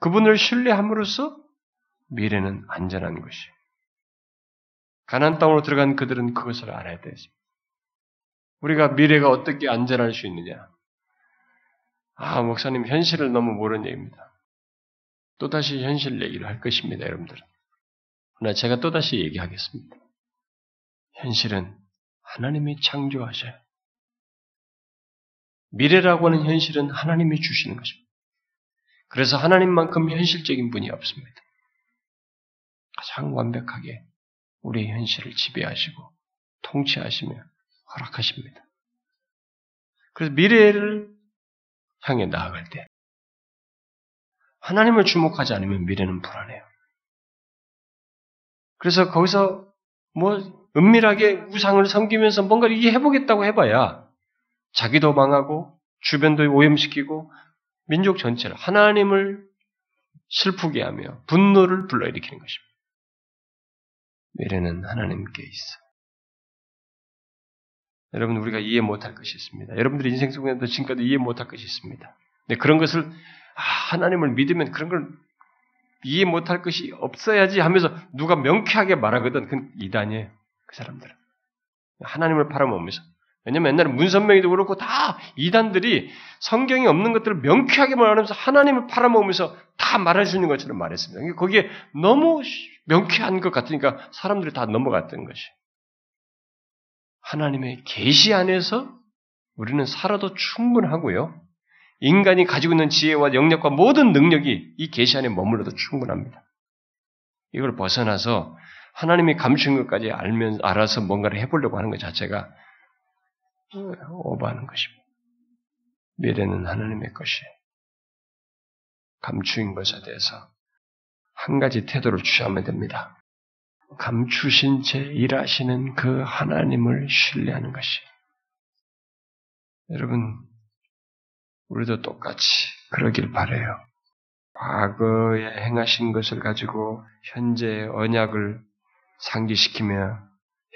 그분을 신뢰함으로써 미래는 안전한 것이에요. 가나안 땅으로 들어간 그들은 그것을 알아야 돼요. 우리가 미래가 어떻게 안전할 수 있느냐. 아, 목사님, 현실을 너무 모르는 얘기입니다. 또다시 현실 얘기를 할 것입니다, 여러분들. 그러나 제가 또다시 얘기하겠습니다. 현실은 하나님이 창조하셔요. 미래라고 하는 현실은 하나님이 주시는 것입니다. 그래서 하나님만큼 현실적인 분이 없습니다. 가장 완벽하게 우리의 현실을 지배하시고 통치하시며 허락하십니다. 그래서 미래를 향해 나아갈 때 하나님을 주목하지 않으면 미래는 불안해요. 그래서 거기서 뭐 은밀하게 우상을 섬기면서 뭔가 이게 해보겠다고 해봐야 자기도 망하고 주변도 오염시키고 민족 전체를 하나님을 슬프게 하며 분노를 불러일으키는 것입니다. 미래는 하나님께 있어. 여러분, 우리가 이해 못할 것이 있습니다. 여러분들의 인생 속에도 지금까지 이해 못할 것이 있습니다. 근데 그런 것을 아, 하나님을 믿으면 그런 걸 이해 못할 것이 없어야지 하면서 누가 명쾌하게 말하거든. 그건 이단이에요. 그 사람들은. 하나님을 팔아먹으면서. 왜냐면 옛날에 문선명이도 그렇고 다 이단들이 성경이 없는 것들을 명쾌하게 말하면서 하나님을 팔아먹으면서 다 말해주는 것처럼 말했습니다. 거기에 너무 명쾌한 것 같으니까 사람들이 다 넘어갔던 것이. 하나님의 계시 안에서 우리는 살아도 충분하고요. 인간이 가지고 있는 지혜와 영역과 모든 능력이 이 계시 안에 머물러도 충분합니다. 이걸 벗어나서 하나님이 감추는 것까지 알면, 알아서 뭔가를 해보려고 하는 것 자체가 오버하는 것입니다. 미래는 하나님의 것이 감추인 것에 대해서 한 가지 태도를 취하면 됩니다. 감추신 채 일하시는 그 하나님을 신뢰하는 것이. 여러분, 우리도 똑같이 그러길 바라요. 과거에 행하신 것을 가지고 현재의 언약을 상기시키며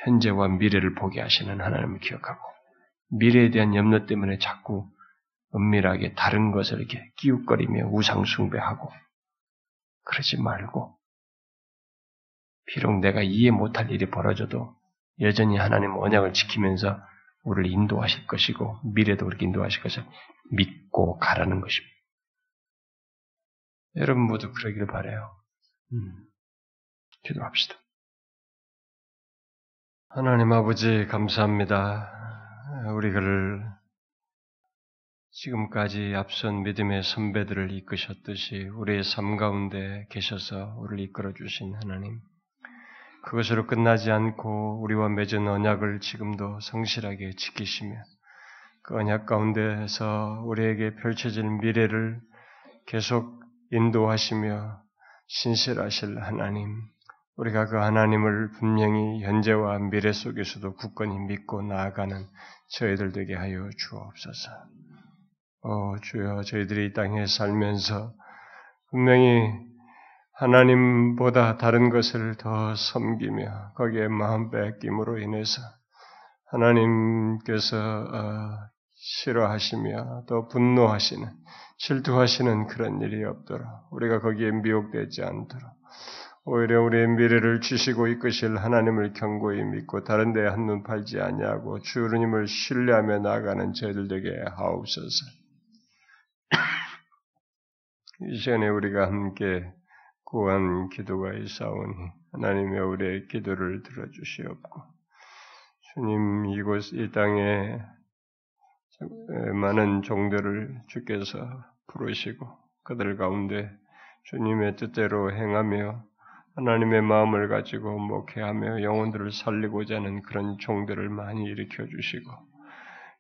현재와 미래를 보게 하시는 하나님을 기억하고 미래에 대한 염려 때문에 자꾸 은밀하게 다른 것을 이렇게 끼웃거리며 우상숭배하고 그러지 말고 비록 내가 이해 못할 일이 벌어져도 여전히 하나님 언약을 지키면서 우리를 인도하실 것이고 미래도 우리를 인도하실 것을 믿고 가라는 것입니다. 여러분 모두 그러기를 바라요. 음. 기도합시다. 하나님 아버지 감사합니다. 우리를 지금까지 앞선 믿음의 선배들을 이끄셨듯이 우리의 삶 가운데 계셔서 우리를 이끌어주신 하나님, 그것으로 끝나지 않고 우리와 맺은 언약을 지금도 성실하게 지키시며 그 언약 가운데서 우리에게 펼쳐질 미래를 계속 인도하시며 신실하실 하나님, 우리가 그 하나님을 분명히 현재와 미래 속에서도 굳건히 믿고 나아가는 저희들 되게 하여 주옵소서. 오 주여, 저희들이 이 땅에 살면서 분명히 하나님보다 다른 것을 더 섬기며 거기에 마음 뺏김으로 인해서 하나님께서 싫어하시며 또 분노하시는, 질투하시는 그런 일이 없도록, 우리가 거기에 미혹되지 않도록 오히려 우리의 미래를 주시고 이끄실 하나님을 견고히 믿고 다른 데에 한눈 팔지 아니하고 주님을 신뢰하며 나아가는 저희들 되게 하옵소서. 이 시간에 우리가 함께 구한 기도가 있사오니 하나님의 우리의 기도를 들어주시옵고 주님, 이곳 이 땅에 많은 종들을 주께서 부르시고 그들 가운데 주님의 뜻대로 행하며 하나님의 마음을 가지고 목회하며 영혼들을 살리고자 하는 그런 종들을 많이 일으켜주시고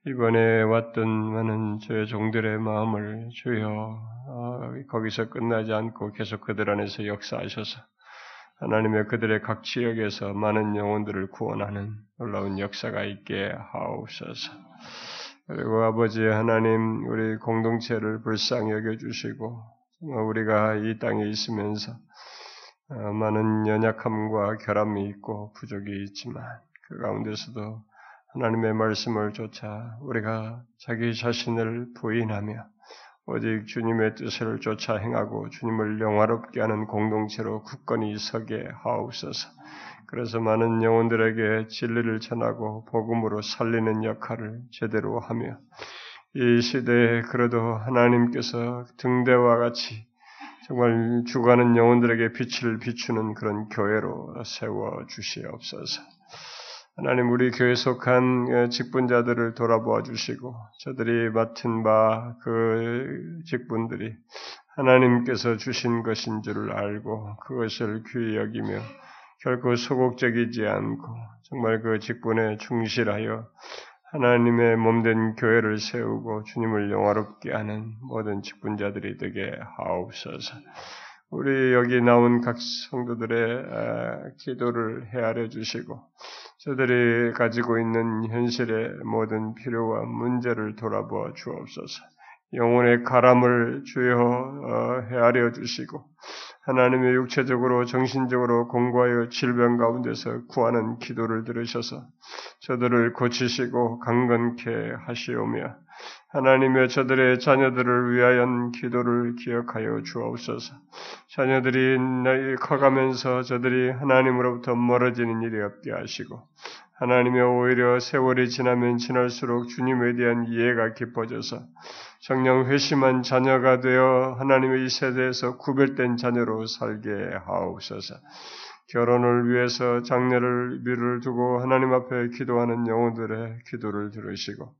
이번에 왔던 많은 주의 종들의 마음을 주여 어, 거기서 끝나지 않고 계속 그들 안에서 역사하셔서 하나님의 그들의 각 지역에서 많은 영혼들을 구원하는 놀라운 역사가 있게 하옵소서. 그리고 아버지 하나님, 우리 공동체를 불쌍히 여겨주시고 우리가 이 땅에 있으면서 어, 많은 연약함과 결함이 있고 부족이 있지만 그 가운데서도 하나님의 말씀을 좇아 우리가 자기 자신을 부인하며 오직 주님의 뜻을 쫓아 행하고 주님을 영화롭게 하는 공동체로 굳건히 서게 하옵소서. 그래서 많은 영혼들에게 진리를 전하고 복음으로 살리는 역할을 제대로 하며 이 시대에 그래도 하나님께서 등대와 같이 정말 죽어가는 영혼들에게 빛을 비추는 그런 교회로 세워주시옵소서. 하나님 우리 교회에 속한 직분자들을 돌아보아 주시고 저들이 맡은 바 그 직분들이 하나님께서 주신 것인 줄 알고 그것을 귀히 여기며 결코 소극적이지 않고 정말 그 직분에 충실하여 하나님의 몸된 교회를 세우고 주님을 영화롭게 하는 모든 직분자들이 되게 하옵소서. 우리 여기 나온 각 성도들의 기도를 헤아려 주시고 저들이 가지고 있는 현실의 모든 필요와 문제를 돌아보아 주옵소서. 영혼의 가람을 주여 헤아려 주시고 하나님의 육체적으로 정신적으로 공고하여 질병 가운데서 구하는 기도를 들으셔서 저들을 고치시고 강건케 하시오며 하나님의 저들의 자녀들을 위하여 기도를 기억하여 주옵소서. 자녀들이 커가면서 저들이 하나님으로부터 멀어지는 일이 없게 하시고 하나님의 오히려 세월이 지나면 지날수록 주님에 대한 이해가 깊어져서 정녕 회심한 자녀가 되어 하나님의 이 세대에서 구별된 자녀로 살게 하옵소서. 결혼을 위해서 장례를 미루를 두고 하나님 앞에 기도하는 영혼들의 기도를 들으시고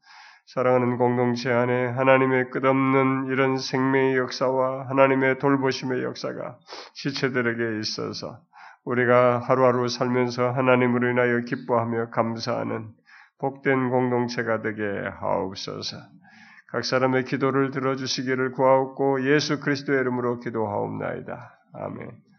사랑하는 공동체 안에 하나님의 끝없는 이런 생명의 역사와 하나님의 돌보심의 역사가 지체들에게 있어서 우리가 하루하루 살면서 하나님으로 인하여 기뻐하며 감사하는 복된 공동체가 되게 하옵소서. 각 사람의 기도를 들어주시기를 구하옵고 예수 그리스도의 이름으로 기도하옵나이다. 아멘.